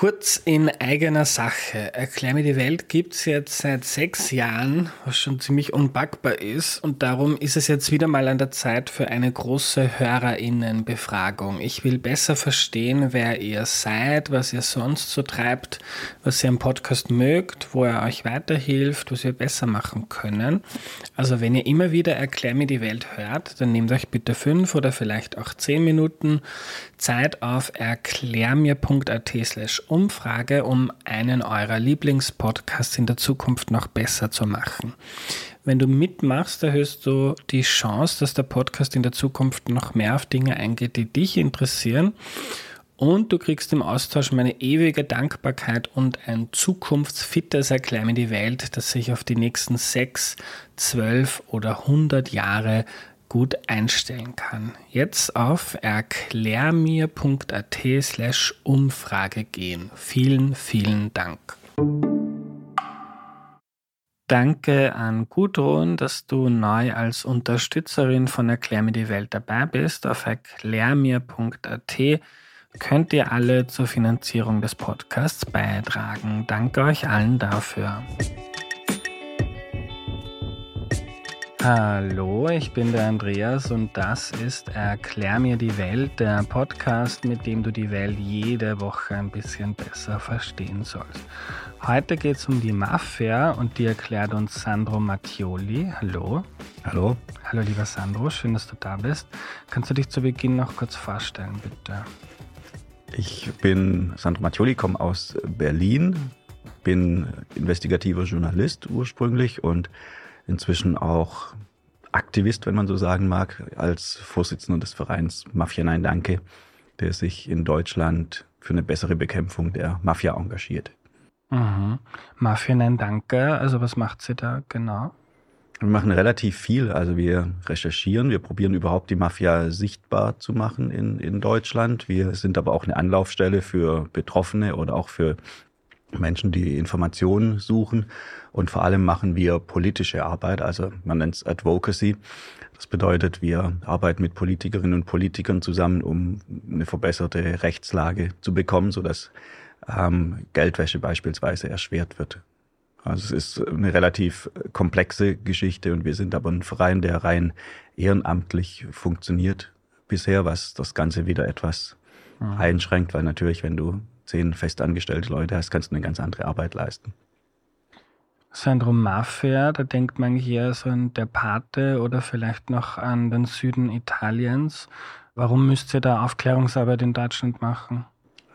Kurz in eigener Sache. Erklär mir die Welt gibt es jetzt seit 6 Jahren, was schon ziemlich unpackbar ist. Und darum ist es jetzt wieder mal an der Zeit für eine große HörerInnenbefragung. Ich will besser verstehen, wer ihr seid, was ihr sonst so treibt, was ihr im Podcast mögt, wo er euch weiterhilft, was wir besser machen können. Also wenn ihr immer wieder Erklär mir die Welt hört, dann nehmt euch bitte 5 oder vielleicht auch 10 Minuten Zeit auf erklärmir.at/Umfrage, um einen eurer Lieblingspodcasts in der Zukunft noch besser zu machen. Wenn du mitmachst, erhöhst du die Chance, dass der Podcast in der Zukunft noch mehr auf Dinge eingeht, die dich interessieren. Und du kriegst im Austausch meine ewige Dankbarkeit und ein zukunftsfittes Erklär mir die Welt, das sich auf die nächsten 6, 12 oder 100 Jahre gut einstellen kann. Jetzt auf erklärmir.at/Umfrage gehen. Vielen, vielen Dank. Danke an Gudrun, dass du neu als Unterstützerin von Erklär mir die Welt dabei bist. Auf erklärmir.at könnt ihr alle zur Finanzierung des Podcasts beitragen. Danke euch allen dafür. Hallo, ich bin der Andreas und das ist Erklär mir die Welt, der Podcast, mit dem du die Welt jede Woche ein bisschen besser verstehen sollst. Heute geht es um die Mafia und die erklärt uns Sandro Mattioli. Hallo. Hallo. Hallo lieber Sandro, schön, dass du da bist. Kannst du dich zu Beginn noch kurz vorstellen, bitte? Ich bin Sandro Mattioli, komme aus Berlin, bin investigativer Journalist ursprünglich und inzwischen auch Aktivist, wenn man so sagen mag, als Vorsitzender des Vereins Mafia Nein Danke, der sich in Deutschland für eine bessere Bekämpfung der Mafia engagiert. Mhm. Mafia Nein Danke, also was macht sie da genau? Wir machen relativ viel, also wir recherchieren, wir probieren überhaupt die Mafia sichtbar zu machen in Deutschland. Wir sind aber auch eine Anlaufstelle für Betroffene oder auch für Menschen, die Informationen suchen, und vor allem machen wir politische Arbeit, also man nennt es Advocacy. Das bedeutet, wir arbeiten mit Politikerinnen und Politikern zusammen, um eine verbesserte Rechtslage zu bekommen, sodass Geldwäsche beispielsweise erschwert wird. Also es ist eine relativ komplexe Geschichte und wir sind aber ein Verein, der rein ehrenamtlich funktioniert bisher, was das Ganze wieder etwas einschränkt, weil natürlich, wenn du 10 festangestellte Leute hast, kannst du eine ganz andere Arbeit leisten. Sandro, Mafia, da denkt man hier so an Der Pate oder vielleicht noch an den Süden Italiens. Warum müsst ihr da Aufklärungsarbeit in Deutschland machen?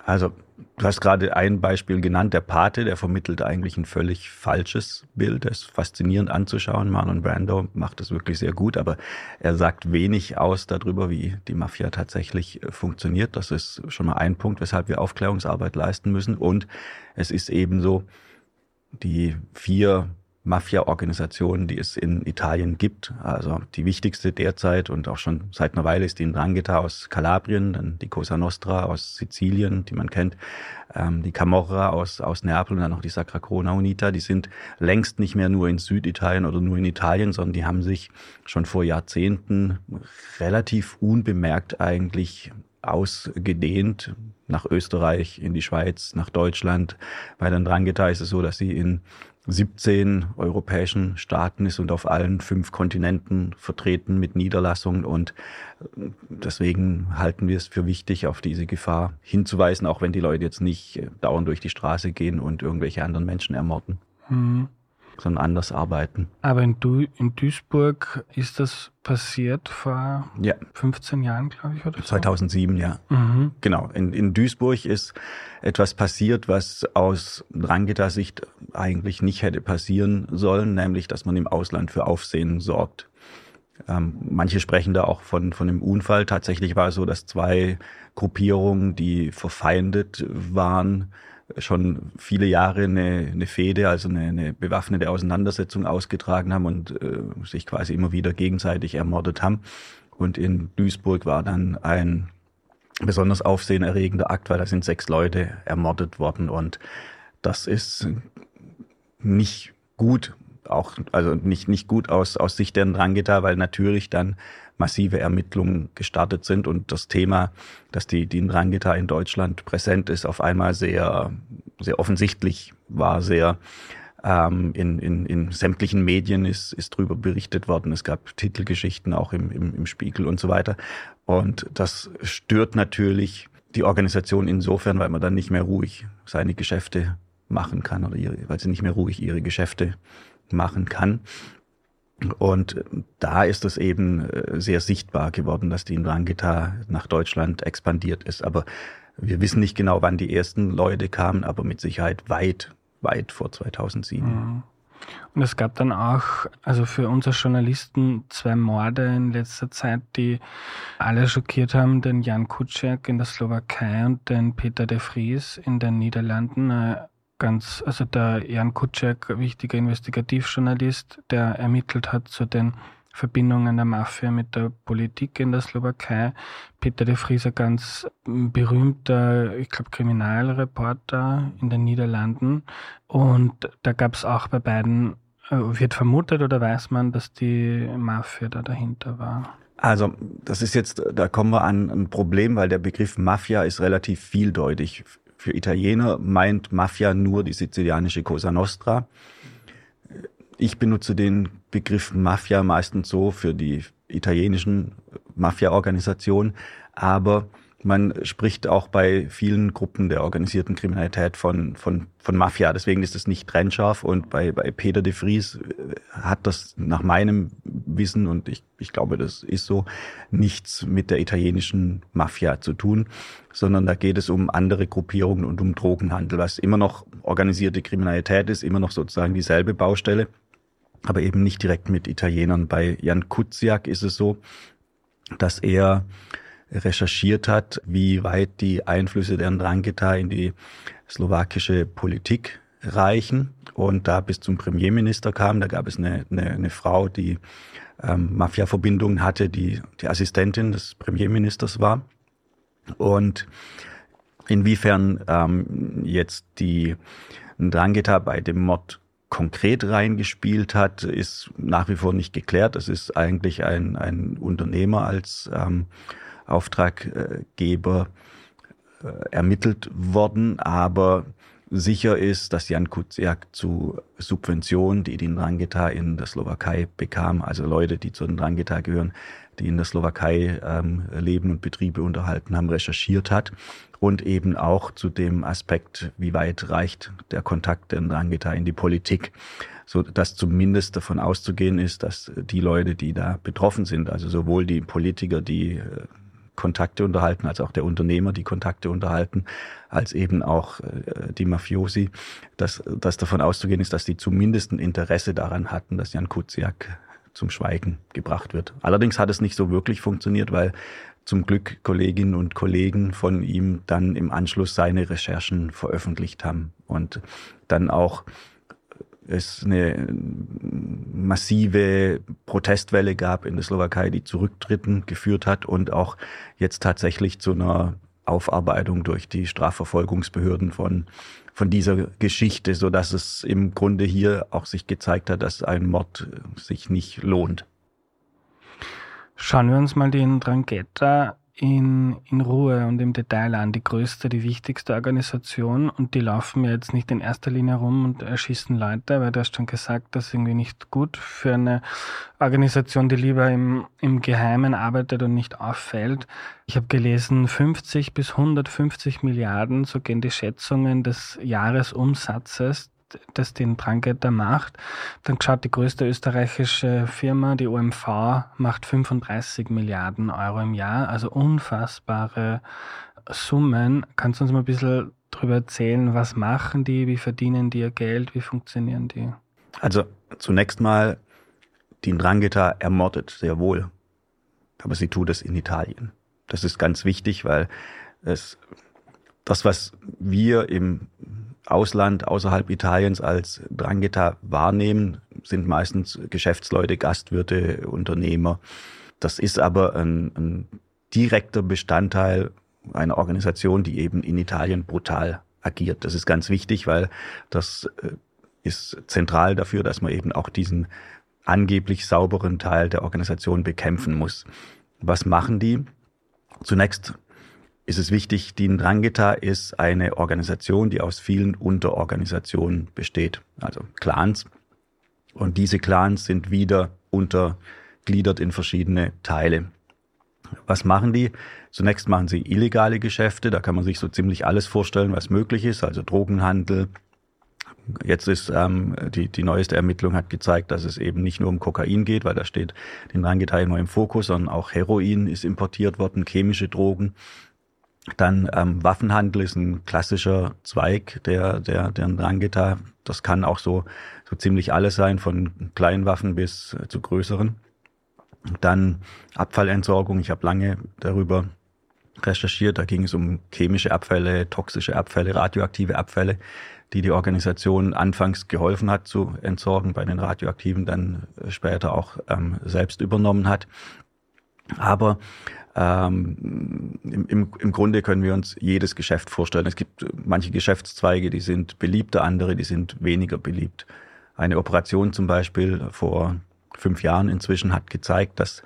Also, du hast gerade ein Beispiel genannt, Der Pate, der vermittelt eigentlich ein völlig falsches Bild. Das ist faszinierend anzuschauen. Marlon Brando macht das wirklich sehr gut, aber er sagt wenig aus darüber, wie die Mafia tatsächlich funktioniert. Das ist schon mal ein Punkt, weshalb wir Aufklärungsarbeit leisten müssen. Und es ist eben so, die 4 Mafia-Organisationen, die es in Italien gibt. Also die wichtigste derzeit und auch schon seit einer Weile ist die Ndrangheta aus Kalabrien, dann die Cosa Nostra aus Sizilien, die man kennt, die Camorra aus Neapel und dann noch die Sacra Corona Unita. Die sind längst nicht mehr nur in Süditalien oder nur in Italien, sondern die haben sich schon vor Jahrzehnten relativ unbemerkt eigentlich ausgedehnt nach Österreich, in die Schweiz, nach Deutschland. Bei der Ndrangheta ist es so, dass sie in 17 europäischen Staaten ist und auf allen 5 Kontinenten vertreten mit Niederlassungen, und deswegen halten wir es für wichtig, auf diese Gefahr hinzuweisen, auch wenn die Leute jetzt nicht dauernd durch die Straße gehen und irgendwelche anderen Menschen ermorden, sondern anders arbeiten. Aber in Duisburg ist das passiert vor 15 Jahren, glaube ich, oder 2007, so? Ja. Mhm. Genau, in Duisburg ist etwas passiert, was aus Ndrangheta-Sicht eigentlich nicht hätte passieren sollen, nämlich, dass man im Ausland für Aufsehen sorgt. Manche sprechen da auch von einem Unfall. Tatsächlich war es so, dass 2 Gruppierungen, die verfeindet waren, schon viele Jahre eine Fehde, also eine bewaffnete Auseinandersetzung ausgetragen haben und sich quasi immer wieder gegenseitig ermordet haben. Und in Duisburg war dann ein besonders aufsehenerregender Akt, weil da sind 6 Leute ermordet worden, und das ist nicht gut, auch, also nicht gut aus Sicht der Ndrangheta, weil natürlich dann massive Ermittlungen gestartet sind und das Thema, dass die 'Ndrangheta in Deutschland präsent ist, auf einmal sehr, sehr offensichtlich war, sehr in sämtlichen Medien ist drüber berichtet worden. Es gab Titelgeschichten auch im Spiegel und so weiter. Und das stört natürlich die Organisation insofern, weil man dann nicht mehr ruhig seine Geschäfte machen kann oder weil sie nicht mehr ruhig ihre Geschäfte machen kann. Und da ist es eben sehr sichtbar geworden, dass die 'Ndrangheta nach Deutschland expandiert ist. Aber wir wissen nicht genau, wann die ersten Leute kamen, aber mit Sicherheit weit vor 2007. Und es gab dann auch, also für uns als Journalisten, 2 Morde in letzter Zeit, die alle schockiert haben. Den Ján Kuciak in der Slowakei und den Peter de Vries in den Niederlanden. Also der Ján Kuciak, wichtiger Investigativjournalist, der ermittelt hat zu den Verbindungen der Mafia mit der Politik in der Slowakei. Peter de Vries, ein ganz berühmter, ich glaube, Kriminalreporter in den Niederlanden. Und da gab es auch bei beiden, wird vermutet oder weiß man, dass die Mafia da dahinter war? Also das ist jetzt, da kommen wir an ein Problem, weil der Begriff Mafia ist relativ vieldeutig. Für Italiener meint Mafia nur die sizilianische Cosa Nostra. Ich benutze den Begriff Mafia meistens so für die italienischen Mafia-Organisationen, aber man spricht auch bei vielen Gruppen der organisierten Kriminalität von Mafia. Deswegen ist es nicht trennscharf, und bei Peter de Vries hat das nach meinem Wissen, und ich glaube, das ist so, nichts mit der italienischen Mafia zu tun, sondern da geht es um andere Gruppierungen und um Drogenhandel, was immer noch organisierte Kriminalität ist, immer noch sozusagen dieselbe Baustelle, aber eben nicht direkt mit Italienern. Bei Ján Kuciak ist es so, dass er recherchiert hat, wie weit die Einflüsse der 'Ndrangheta in die slowakische Politik reichen, und da bis zum Premierminister kam. Da gab es eine Frau, die Mafia-Verbindungen hatte, die Assistentin des Premierministers war, und inwiefern jetzt die 'Ndrangheta bei dem Mord konkret reingespielt hat, ist nach wie vor nicht geklärt. Es ist eigentlich ein Unternehmer als Auftraggeber ermittelt worden, aber sicher ist, dass Ján Kuciak zu Subventionen, die 'Ndrangheta in der Slowakei bekam, also Leute, die zur 'Ndrangheta gehören, die in der Slowakei leben und Betriebe unterhalten haben, recherchiert hat, und eben auch zu dem Aspekt, wie weit reicht der Kontakt der 'Ndrangheta in die Politik, so dass zumindest davon auszugehen ist, dass die Leute, die da betroffen sind, also sowohl die Politiker, die Kontakte unterhalten, als auch der Unternehmer, die Kontakte unterhalten, als eben auch die Mafiosi, dass davon auszugehen ist, dass die zumindest ein Interesse daran hatten, dass Ján Kuciak zum Schweigen gebracht wird. Allerdings hat es nicht so wirklich funktioniert, weil zum Glück Kolleginnen und Kollegen von ihm dann im Anschluss seine Recherchen veröffentlicht haben und dann auch es eine massive Protestwelle gab in der Slowakei, die zu Rücktritten geführt hat und auch jetzt tatsächlich zu einer Aufarbeitung durch die Strafverfolgungsbehörden von dieser Geschichte, so dass es im Grunde hier auch sich gezeigt hat, dass ein Mord sich nicht lohnt. Schauen wir uns mal die 'Ndrangheta in Ruhe und im Detail an, die größte, die wichtigste Organisation, und die laufen ja jetzt nicht in erster Linie rum und erschießen Leute, weil du hast schon gesagt, das ist irgendwie nicht gut für eine Organisation, die lieber im Geheimen arbeitet und nicht auffällt. Ich habe gelesen, 50 bis 150 Milliarden, so gehen die Schätzungen des Jahresumsatzes, das den 'Ndrangheta macht. Dann geschaut, die größte österreichische Firma, die OMV, macht 35 Milliarden Euro im Jahr, also unfassbare Summen. Kannst du uns mal ein bisschen darüber erzählen, was machen die, wie verdienen die ihr Geld, wie funktionieren die? Also zunächst mal, die 'Ndrangheta ermordet sehr wohl, aber sie tut es in Italien. Das ist ganz wichtig, weil das, was wir im Ausland, außerhalb Italiens als 'Ndrangheta wahrnehmen, sind meistens Geschäftsleute, Gastwirte, Unternehmer. Das ist aber ein direkter Bestandteil einer Organisation, die eben in Italien brutal agiert. Das ist ganz wichtig, weil das ist zentral dafür, dass man eben auch diesen angeblich sauberen Teil der Organisation bekämpfen muss. Was machen die? Zunächst ist es wichtig, die Ndrangheta ist eine Organisation, die aus vielen Unterorganisationen besteht, also Clans. Und diese Clans sind wieder untergliedert in verschiedene Teile. Was machen die? Zunächst machen sie illegale Geschäfte, da kann man sich so ziemlich alles vorstellen, was möglich ist, also Drogenhandel. Jetzt ist die neueste Ermittlung hat gezeigt, dass es eben nicht nur um Kokain geht, weil da steht den Ndrangheta immer im Fokus, sondern auch Heroin ist importiert worden, chemische Drogen. Dann Waffenhandel ist ein klassischer Zweig der Ndrangheta. Das kann auch so ziemlich alles sein, von kleinen Waffen bis zu größeren. Dann Abfallentsorgung. Ich habe lange darüber recherchiert. Da ging es um chemische Abfälle, toxische Abfälle, radioaktive Abfälle, die Organisation anfangs geholfen hat zu entsorgen, bei den radioaktiven dann später auch selbst übernommen hat. Aber im Grunde können wir uns jedes Geschäft vorstellen. Es gibt manche Geschäftszweige, die sind beliebter, andere, die sind weniger beliebt. Eine Operation zum Beispiel vor 5 Jahren inzwischen hat gezeigt, dass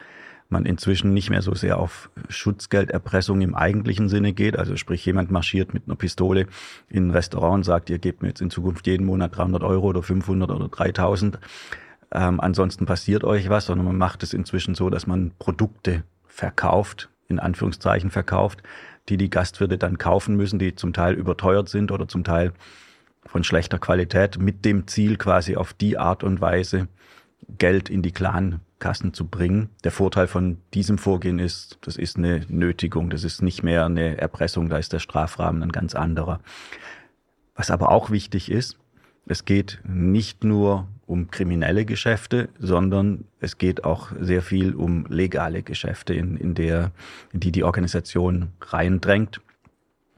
man inzwischen nicht mehr so sehr auf Schutzgelderpressung im eigentlichen Sinne geht. Also sprich, jemand marschiert mit einer Pistole in ein Restaurant und sagt, ihr gebt mir jetzt in Zukunft jeden Monat 300 € oder 500 oder 3000. Ansonsten passiert euch was, sondern man macht es inzwischen so, dass man Produkte verkauft, in Anführungszeichen verkauft, die Gastwirte dann kaufen müssen, die zum Teil überteuert sind oder zum Teil von schlechter Qualität, mit dem Ziel quasi auf die Art und Weise Geld in die Clankassen zu bringen. Der Vorteil von diesem Vorgehen ist, das ist eine Nötigung, das ist nicht mehr eine Erpressung, da ist der Strafrahmen ein ganz anderer. Was aber auch wichtig ist, es geht nicht nur um kriminelle Geschäfte, sondern es geht auch sehr viel um legale Geschäfte, in die Organisation reindrängt.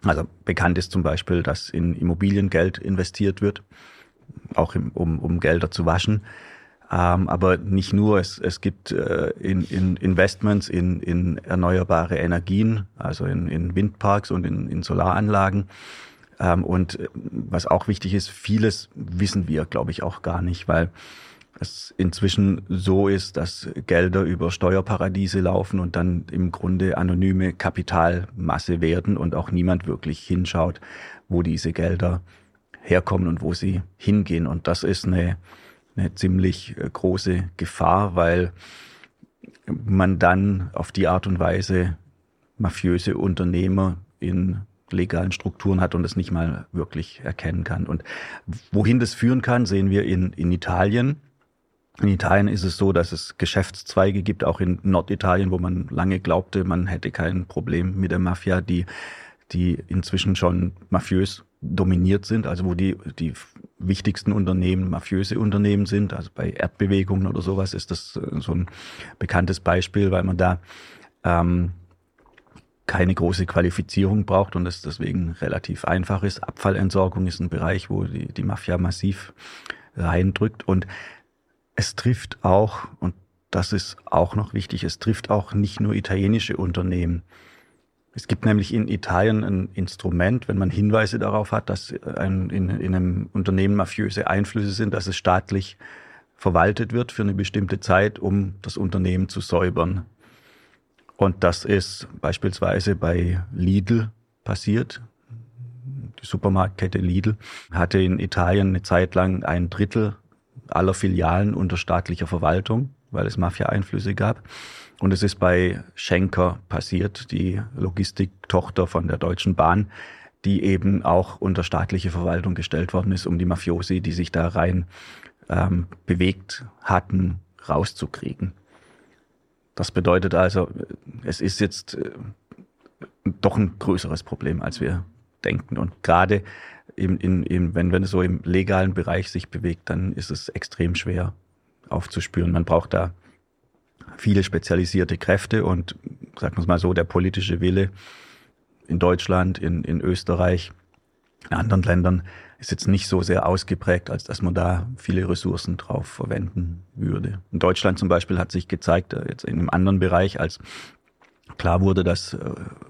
Also bekannt ist zum Beispiel, dass in Immobilien Geld investiert wird, auch um Gelder zu waschen. Aber nicht nur, es gibt in Investments in erneuerbare Energien, also in Windparks und in Solaranlagen. Und was auch wichtig ist, vieles wissen wir, glaube ich, auch gar nicht, weil es inzwischen so ist, dass Gelder über Steuerparadiese laufen und dann im Grunde anonyme Kapitalmasse werden und auch niemand wirklich hinschaut, wo diese Gelder herkommen und wo sie hingehen. Und das ist eine ziemlich große Gefahr, weil man dann auf die Art und Weise mafiöse Unternehmer in legalen Strukturen hat und es nicht mal wirklich erkennen kann. Und wohin das führen kann, sehen wir in Italien. In Italien ist es so, dass es Geschäftszweige gibt, auch in Norditalien, wo man lange glaubte, man hätte kein Problem mit der Mafia, die inzwischen schon mafiös dominiert sind, also wo die wichtigsten Unternehmen mafiöse Unternehmen sind. Also bei Erdbewegungen oder sowas ist das so ein bekanntes Beispiel, weil man da keine große Qualifizierung braucht und es deswegen relativ einfach ist. Abfallentsorgung ist ein Bereich, wo die Mafia massiv reindrückt. Und es trifft auch, und das ist auch noch wichtig, es trifft auch nicht nur italienische Unternehmen. Es gibt nämlich in Italien ein Instrument, wenn man Hinweise darauf hat, dass in einem Unternehmen mafiöse Einflüsse sind, dass es staatlich verwaltet wird für eine bestimmte Zeit, um das Unternehmen zu säubern. Und das ist beispielsweise bei Lidl passiert. Die Supermarktkette Lidl hatte in Italien eine Zeit lang 1/3 aller Filialen unter staatlicher Verwaltung, weil es Mafia-Einflüsse gab. Und es ist bei Schenker passiert, die Logistiktochter von der Deutschen Bahn, die eben auch unter staatliche Verwaltung gestellt worden ist, um die Mafiosi, die sich da rein bewegt hatten, rauszukriegen. Das bedeutet also, es ist jetzt doch ein größeres Problem, als wir denken. Und gerade wenn es so im legalen Bereich sich bewegt, dann ist es extrem schwer aufzuspüren. Man braucht da viele spezialisierte Kräfte und, sagen wir es mal so, der politische Wille in Deutschland, in Österreich, in anderen Ländern ist jetzt nicht so sehr ausgeprägt, als dass man da viele Ressourcen drauf verwenden würde. In Deutschland zum Beispiel hat sich gezeigt, jetzt in einem anderen Bereich, als klar wurde, dass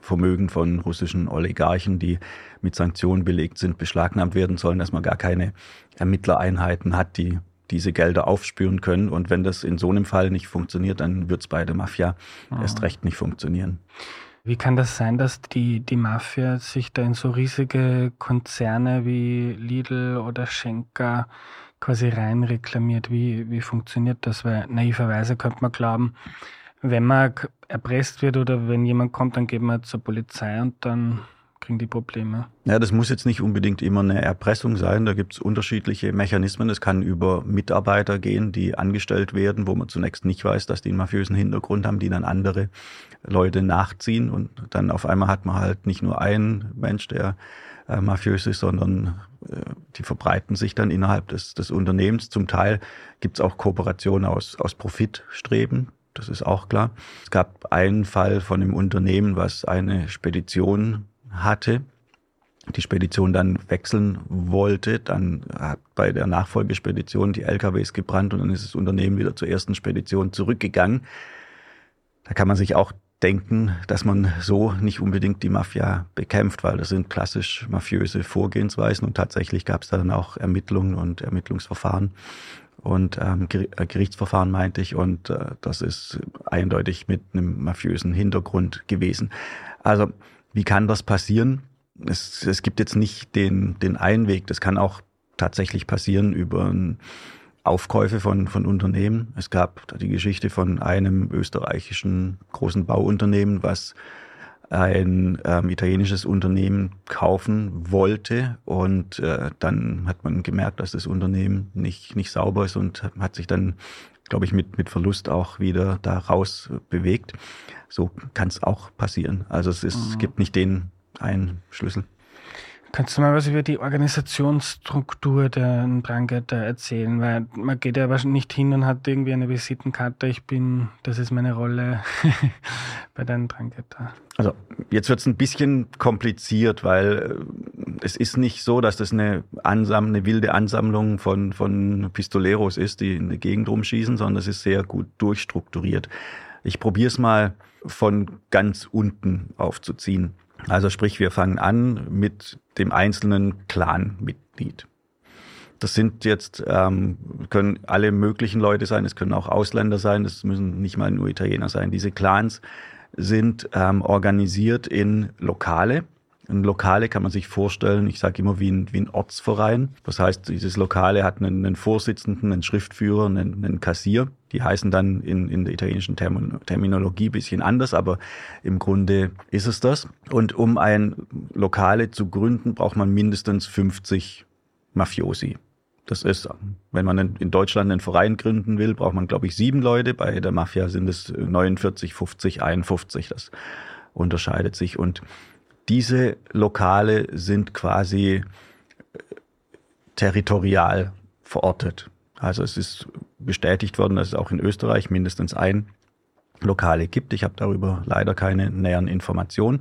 Vermögen von russischen Oligarchen, die mit Sanktionen belegt sind, beschlagnahmt werden sollen, dass man gar keine Ermittlereinheiten hat, die diese Gelder aufspüren können. Und wenn das in so einem Fall nicht funktioniert, dann wird es bei der Mafia erst recht nicht funktionieren. Wie kann das sein, dass die Mafia sich da in so riesige Konzerne wie Lidl oder Schenker quasi rein reklamiert? Wie funktioniert das? Weil naiverweise könnte man glauben, wenn man erpresst wird oder wenn jemand kommt, dann geht man zur Polizei und dann kriegen die Probleme. Ja, das muss jetzt nicht unbedingt immer eine Erpressung sein. Da gibt es unterschiedliche Mechanismen. Das kann über Mitarbeiter gehen, die angestellt werden, wo man zunächst nicht weiß, dass die einen mafiösen Hintergrund haben, die dann andere Leute nachziehen. Und dann auf einmal hat man halt nicht nur einen Mensch, der mafiös ist, sondern die verbreiten sich dann innerhalb des Unternehmens. Zum Teil gibt es auch Kooperationen aus Profitstreben. Das ist auch klar. Es gab einen Fall von einem Unternehmen, was eine Spedition hatte, die Spedition dann wechseln wollte, dann hat bei der Nachfolgespedition die LKWs gebrannt und dann ist das Unternehmen wieder zur ersten Spedition zurückgegangen. Da kann man sich auch denken, dass man so nicht unbedingt die Mafia bekämpft, weil das sind klassisch mafiöse Vorgehensweisen und tatsächlich gab es da dann auch Ermittlungen und Ermittlungsverfahren und Gerichtsverfahren, meinte ich, und das ist eindeutig mit einem mafiösen Hintergrund gewesen. Also wie kann das passieren? Es gibt jetzt nicht den einen Weg. Das kann auch tatsächlich passieren über Aufkäufe von Unternehmen. Es gab die Geschichte von einem österreichischen großen Bauunternehmen, was ein italienisches Unternehmen kaufen wollte und dann hat man gemerkt, dass das Unternehmen nicht sauber ist und hat sich dann, glaube ich, mit Verlust auch wieder da raus bewegt. So kann es auch passieren. Also es gibt nicht den einen Schlüssel. Kannst du mal was über die Organisationsstruktur der Ndrangheta erzählen? Weil man geht ja wahrscheinlich nicht hin und hat irgendwie eine Visitenkarte, das ist meine Rolle bei der Ndrangheta. Also jetzt wird es ein bisschen kompliziert, weil es ist nicht so, dass das eine wilde Ansammlung von Pistoleros ist, die in der Gegend rumschießen, sondern es ist sehr gut durchstrukturiert. Ich probiere es mal von ganz unten aufzuziehen. Also sprich, wir fangen an mit dem einzelnen Clan-Mitglied. Das sind jetzt, können alle möglichen Leute sein, es können auch Ausländer sein, das müssen nicht mal nur Italiener sein. Diese Clans sind organisiert in Lokale. Ein Lokale kann man sich vorstellen, ich sage immer wie ein Ortsverein. Das heißt, dieses Lokale hat einen Vorsitzenden, einen Schriftführer, einen Kassier. Die heißen dann in der italienischen Terminologie ein bisschen anders, aber im Grunde ist es das. Und um ein Lokale zu gründen, braucht man mindestens 50 Mafiosi. Das ist, wenn man in Deutschland einen Verein gründen will, braucht man, glaube ich, 7 Leute. Bei der Mafia sind es 49, 50, 51. Das unterscheidet sich. Und diese Lokale sind quasi territorial verortet. Also es ist bestätigt worden, dass es auch in Österreich mindestens ein Lokale gibt. Ich habe darüber leider keine näheren Informationen.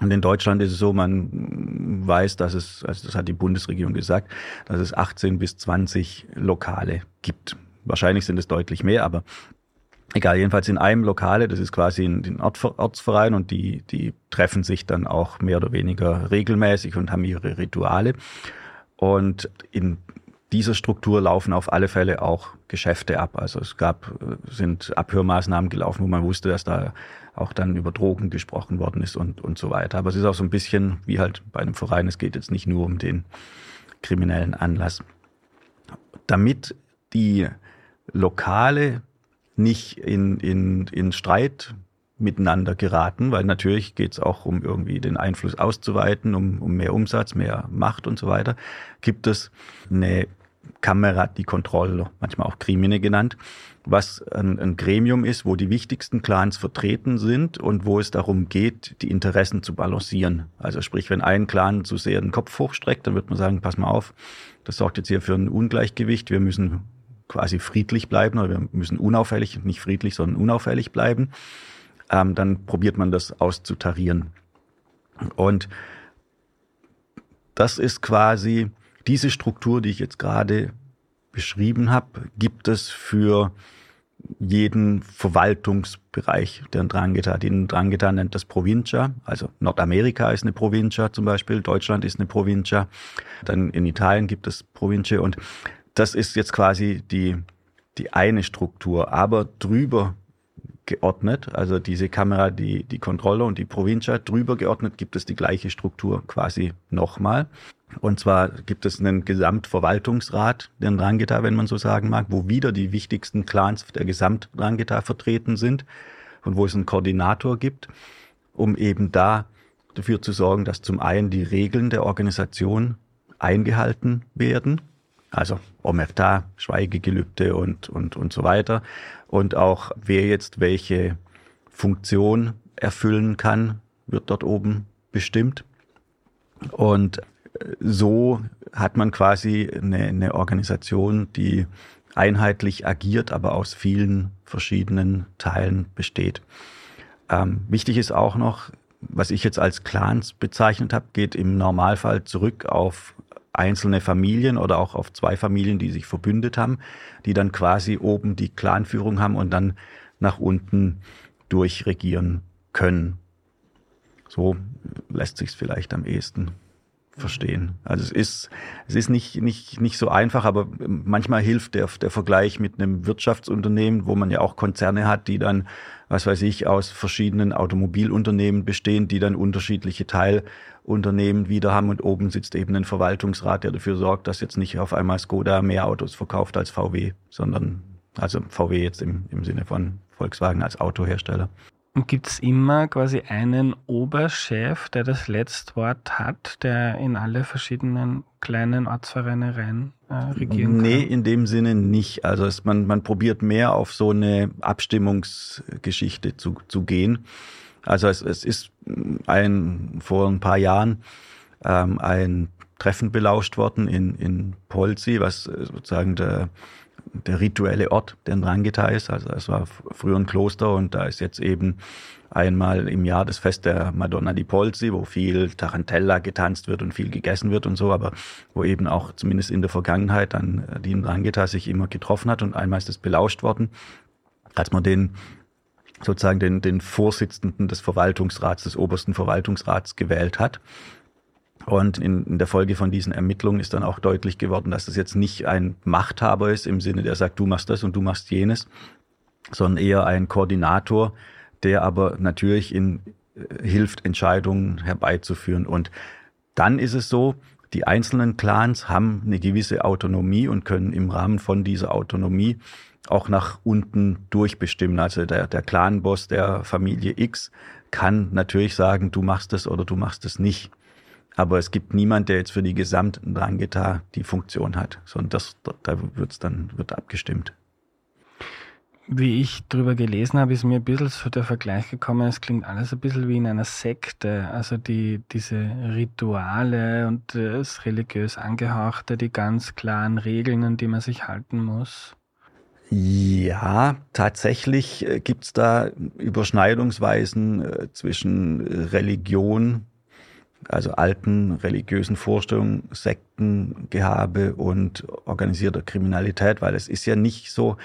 Und in Deutschland ist es so, man weiß, dass es, also das hat die Bundesregierung gesagt, dass es 18 bis 20 Lokale gibt. Wahrscheinlich sind es deutlich mehr, aber egal, jedenfalls in einem Lokale, das ist quasi ein Ortsverein und die treffen sich dann auch mehr oder weniger regelmäßig und haben ihre Rituale. Und in dieser Struktur laufen auf alle Fälle auch Geschäfte ab. Also sind Abhörmaßnahmen gelaufen, wo man wusste, dass da auch dann über Drogen gesprochen worden ist und so weiter. Aber es ist auch so ein bisschen wie halt bei einem Verein, es geht jetzt nicht nur um den kriminellen Anlass. Damit die Lokale nicht in Streit miteinander geraten, weil natürlich geht es auch um irgendwie den Einfluss auszuweiten, um mehr Umsatz, mehr Macht und so weiter, gibt es eine Camorra di Controllo, manchmal auch Krimine genannt, was ein Gremium ist, wo die wichtigsten Clans vertreten sind und wo es darum geht, die Interessen zu balancieren. Also sprich, wenn ein Clan zu sehr den Kopf hochstreckt, dann wird man sagen, pass mal auf, das sorgt jetzt hier für ein Ungleichgewicht, wir müssen quasi friedlich bleiben, oder wir müssen unauffällig, nicht friedlich, sondern unauffällig bleiben, dann probiert man das auszutarieren. Und das ist quasi diese Struktur, die ich jetzt gerade beschrieben habe, gibt es für jeden Verwaltungsbereich der Ndrangheta. Die Ndrangheta nennt das Provincia, also Nordamerika ist eine Provincia zum Beispiel, Deutschland ist eine Provincia, dann in Italien gibt es Province und Das ist jetzt quasi die eine Struktur, aber drüber geordnet, also diese Kamera, die Controller und die Provincia, drüber geordnet gibt es die gleiche Struktur quasi nochmal. Und zwar gibt es einen Gesamtverwaltungsrat, den Ndrangheta, wenn man so sagen mag, wo wieder die wichtigsten Clans der Gesamt-Ndrangheta vertreten sind und wo es einen Koordinator gibt, um eben dafür zu sorgen, dass zum einen die Regeln der Organisation eingehalten werden, also Omertà, Schweigegelübde und so weiter. Und auch wer jetzt welche Funktion erfüllen kann, wird dort oben bestimmt. Und so hat man quasi eine Organisation, die einheitlich agiert, aber aus vielen verschiedenen Teilen besteht. Wichtig ist auch noch, was ich jetzt als Clans bezeichnet habe, geht im Normalfall zurück auf einzelne Familien oder auch auf zwei Familien, die sich verbündet haben, die dann quasi oben die Clanführung haben und dann nach unten durchregieren können. So lässt sich es vielleicht am ehesten verstehen. Also es ist nicht so einfach, aber manchmal hilft der Vergleich mit einem Wirtschaftsunternehmen, wo man ja auch Konzerne hat, die dann, was weiß ich, aus verschiedenen Automobilunternehmen bestehen, die dann unterschiedliche Teilunternehmen wieder haben und oben sitzt eben ein Verwaltungsrat, der dafür sorgt, dass jetzt nicht auf einmal Skoda mehr Autos verkauft als VW, sondern also VW jetzt im Sinne von Volkswagen als Autohersteller. Und gibt es immer quasi einen Oberchef, der das Letztwort hat, der in alle verschiedenen kleinen Ortsvereine rein regieren kann? Nee, in dem Sinne nicht. Also man probiert mehr auf so eine Abstimmungsgeschichte zu gehen. Also es ist vor ein paar Jahren ein Treffen belauscht worden in Polsi, was sozusagen der rituelle Ort, der Ndrangheta ist. Also es war früher ein Kloster und da ist jetzt eben einmal im Jahr das Fest der Madonna di Polsi, wo viel Tarantella getanzt wird und viel gegessen wird und so, aber wo eben auch zumindest in der Vergangenheit dann die Ndrangheta sich immer getroffen hat und einmal ist es belauscht worden, als man den Vorsitzenden des Verwaltungsrats, des obersten Verwaltungsrats gewählt hat. Und in der Folge von diesen Ermittlungen ist dann auch deutlich geworden, dass das jetzt nicht ein Machthaber ist im Sinne, der sagt, du machst das und du machst jenes, sondern eher ein Koordinator, der aber natürlich hilft, Entscheidungen herbeizuführen. Und dann ist es so, die einzelnen Clans haben eine gewisse Autonomie und können im Rahmen von dieser Autonomie auch nach unten durchbestimmen. Also der Clanboss der Familie X kann natürlich sagen, du machst das oder du machst das nicht. Aber es gibt niemand, der jetzt für die gesamten Ndrangheta die Funktion hat, sondern da wird abgestimmt. Wie ich drüber gelesen habe, ist mir ein bisschen so der Vergleich gekommen, es klingt alles ein bisschen wie in einer Sekte, also diese Rituale und das religiös Angehauchte, die ganz klaren Regeln, an die man sich halten muss. Ja, tatsächlich gibt's da Überschneidungsweisen zwischen Religion, also alten religiösen Vorstellungen, Sektengehabe und organisierter Kriminalität, weil es ist ja nicht so,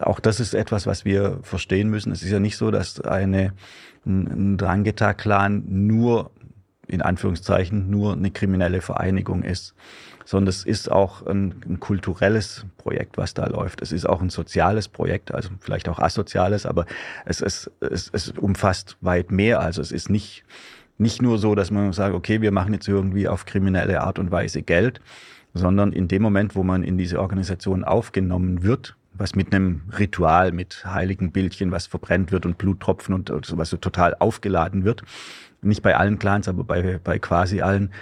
auch das ist etwas, was wir verstehen müssen, es ist ja nicht so, dass ein Ndrangheta-Clan nur, in Anführungszeichen, nur eine kriminelle Vereinigung ist, sondern es ist auch ein kulturelles Projekt, was da läuft. Es ist auch ein soziales Projekt, also vielleicht auch asoziales, aber es umfasst weit mehr, also es ist nicht nur so, dass man sagt, okay, wir machen jetzt irgendwie auf kriminelle Art und Weise Geld, sondern in dem Moment, wo man in diese Organisation aufgenommen wird, was mit einem Ritual, mit heiligen Bildchen, was verbrennt wird und Bluttropfen und sowas so total aufgeladen wird, nicht bei allen Clans, aber bei quasi allen,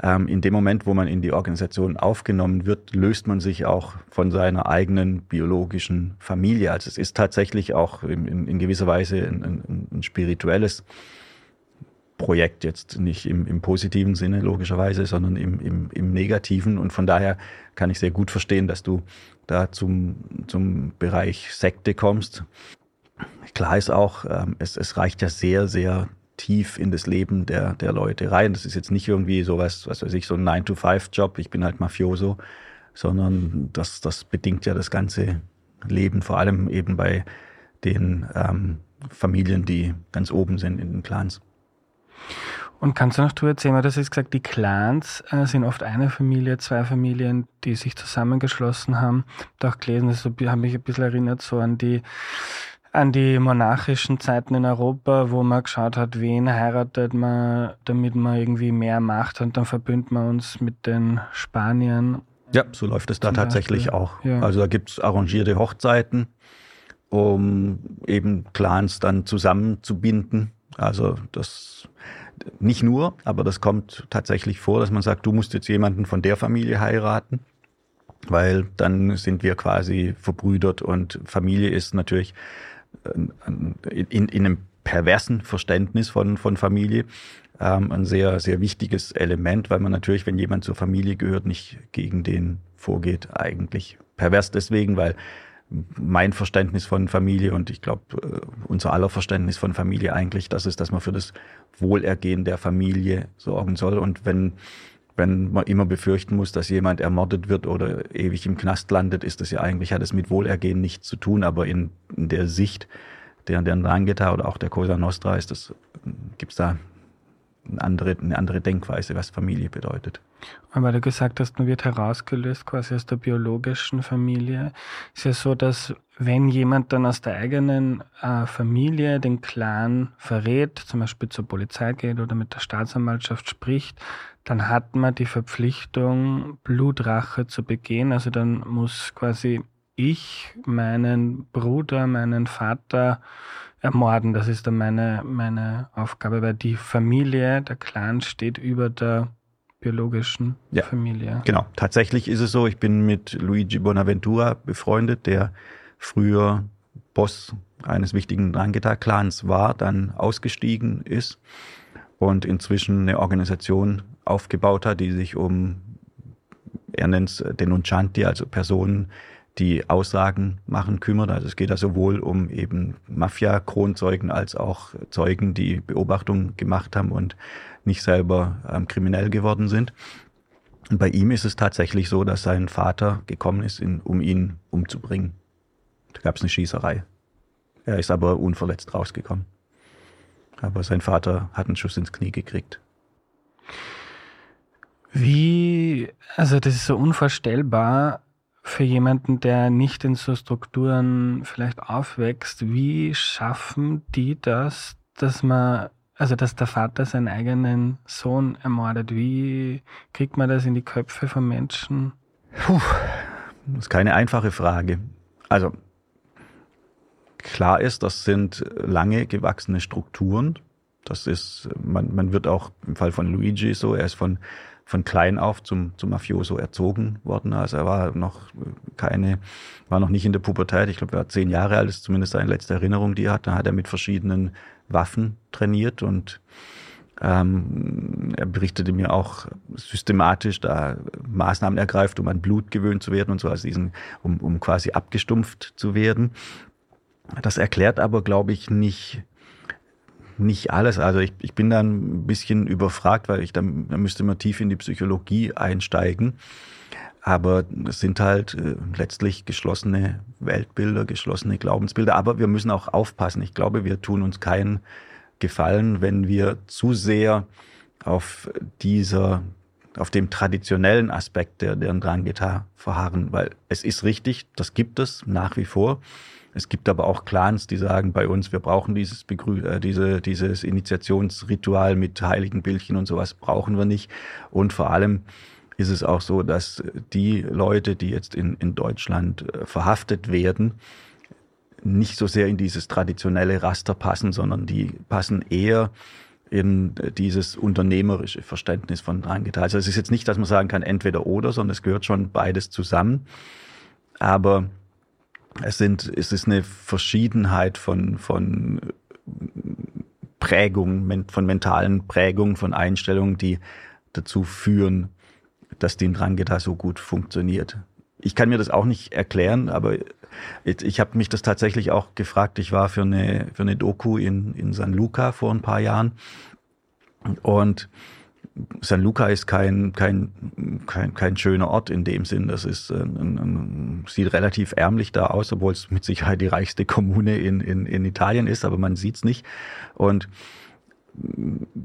in dem Moment, wo man in die Organisation aufgenommen wird, löst man sich auch von seiner eigenen biologischen Familie. Also es ist tatsächlich auch in gewisser Weise ein spirituelles Projekt, jetzt nicht im positiven Sinne logischerweise, sondern im negativen. Und von daher kann ich sehr gut verstehen, dass du da zum Bereich Sekte kommst. Klar ist auch, es reicht ja sehr, sehr tief in das Leben der Leute rein. Das ist jetzt nicht irgendwie sowas, was weiß ich, so ein 9-to-5-Job, ich bin halt Mafioso, sondern das bedingt ja das ganze Leben, vor allem eben bei den Familien, die ganz oben sind in den Clans. Und kannst du noch erzählen, weil du hast jetzt gesagt, die Clans sind oft eine Familie, zwei Familien, die sich zusammengeschlossen haben. Ich habe auch gelesen, das hat mich ein bisschen erinnert so an die monarchischen Zeiten in Europa, wo man geschaut hat, wen heiratet man, damit man irgendwie mehr macht, und dann verbünden wir uns mit den Spaniern. Ja, so läuft es da tatsächlich auch. Ja. Also da gibt es arrangierte Hochzeiten, um eben Clans dann zusammenzubinden. Also das nicht nur, aber das kommt tatsächlich vor, dass man sagt, du musst jetzt jemanden von der Familie heiraten, weil dann sind wir quasi verbrüdert, und Familie ist natürlich in einem perversen Verständnis von Familie ein sehr, sehr wichtiges Element, weil man natürlich, wenn jemand zur Familie gehört, nicht gegen den vorgeht, eigentlich pervers deswegen, weil mein Verständnis von Familie und ich glaube unser aller Verständnis von Familie eigentlich das ist, dass man für das Wohlergehen der Familie sorgen soll, und wenn man immer befürchten muss, dass jemand ermordet wird oder ewig im Knast landet, ist das ja eigentlich, hat es mit Wohlergehen nichts zu tun, aber in der Sicht der Ndrangheta oder auch der Cosa Nostra ist das, gibt's da eine andere Denkweise, was Familie bedeutet. Und weil du gesagt hast, man wird herausgelöst quasi aus der biologischen Familie, ist ja so, dass wenn jemand dann aus der eigenen Familie den Clan verrät, zum Beispiel zur Polizei geht oder mit der Staatsanwaltschaft spricht, dann hat man die Verpflichtung, Blutrache zu begehen. Also dann muss quasi ich meinen Bruder, meinen Vater ermorden. Das ist dann meine Aufgabe, weil die Familie, der Clan steht über der biologischen Familie. Genau, tatsächlich ist es so. Ich bin mit Luigi Bonaventura befreundet, der früher Boss eines wichtigen Ndrangheta-Clans war, dann ausgestiegen ist und inzwischen eine Organisation aufgebaut hat, die sich um, er nennt es Denuncianti, also Personen, die Aussagen machen, kümmert. Also es geht da sowohl um eben Mafia-Kronzeugen als auch Zeugen, die Beobachtungen gemacht haben und nicht selber kriminell geworden sind. Und bei ihm ist es tatsächlich so, dass sein Vater gekommen ist, um ihn umzubringen. Da gab es eine Schießerei. Er ist aber unverletzt rausgekommen. Aber sein Vater hat einen Schuss ins Knie gekriegt. Also das ist so unvorstellbar, für jemanden, der nicht in so Strukturen vielleicht aufwächst, wie schaffen die das, dass der Vater seinen eigenen Sohn ermordet? Wie kriegt man das in die Köpfe von Menschen? Puh, das ist keine einfache Frage. Also klar ist, das sind lange gewachsene Strukturen. Das ist, man wird auch im Fall von Luigi so, er ist von klein auf zum Mafioso erzogen worden. Also er war noch nicht in der Pubertät. Ich glaube, er war 10 Jahre alt, ist zumindest seine letzte Erinnerung, die er hat. Da hat er mit verschiedenen Waffen trainiert und er berichtete mir auch systematisch da Maßnahmen ergreift, um an Blut gewöhnt zu werden und so, um quasi abgestumpft zu werden. Das erklärt aber, glaube ich, nicht alles. Also ich bin da ein bisschen überfragt, weil da müsste man tief in die Psychologie einsteigen. Aber es sind halt letztlich geschlossene Weltbilder, geschlossene Glaubensbilder. Aber wir müssen auch aufpassen. Ich glaube, wir tun uns keinen Gefallen, wenn wir zu sehr auf dem traditionellen Aspekt der Ndrangheta verharren. Weil es ist richtig, das gibt es nach wie vor. Es gibt aber auch Clans, die sagen bei uns, wir brauchen dieses Initiationsritual mit heiligen Bildchen und sowas brauchen wir nicht. Und vor allem ist es auch so, dass die Leute, die jetzt in Deutschland verhaftet werden, nicht so sehr in dieses traditionelle Raster passen, sondern die passen eher in dieses unternehmerische Verständnis von Ndrangheta. Also es ist jetzt nicht, dass man sagen kann, entweder oder, sondern es gehört schon beides zusammen. Aber es ist eine Verschiedenheit von Prägungen, von mentalen Prägungen, von Einstellungen, die dazu führen, dass die Ndrangheta so gut funktioniert. Ich kann mir das auch nicht erklären, aber ich habe mich das tatsächlich auch gefragt. Ich war für eine Doku in San Luca vor ein paar Jahren, und San Luca ist kein schöner Ort in dem Sinn. Das ist, sieht relativ ärmlich da aus, obwohl es mit Sicherheit die reichste Kommune in Italien ist, aber man sieht's nicht. Und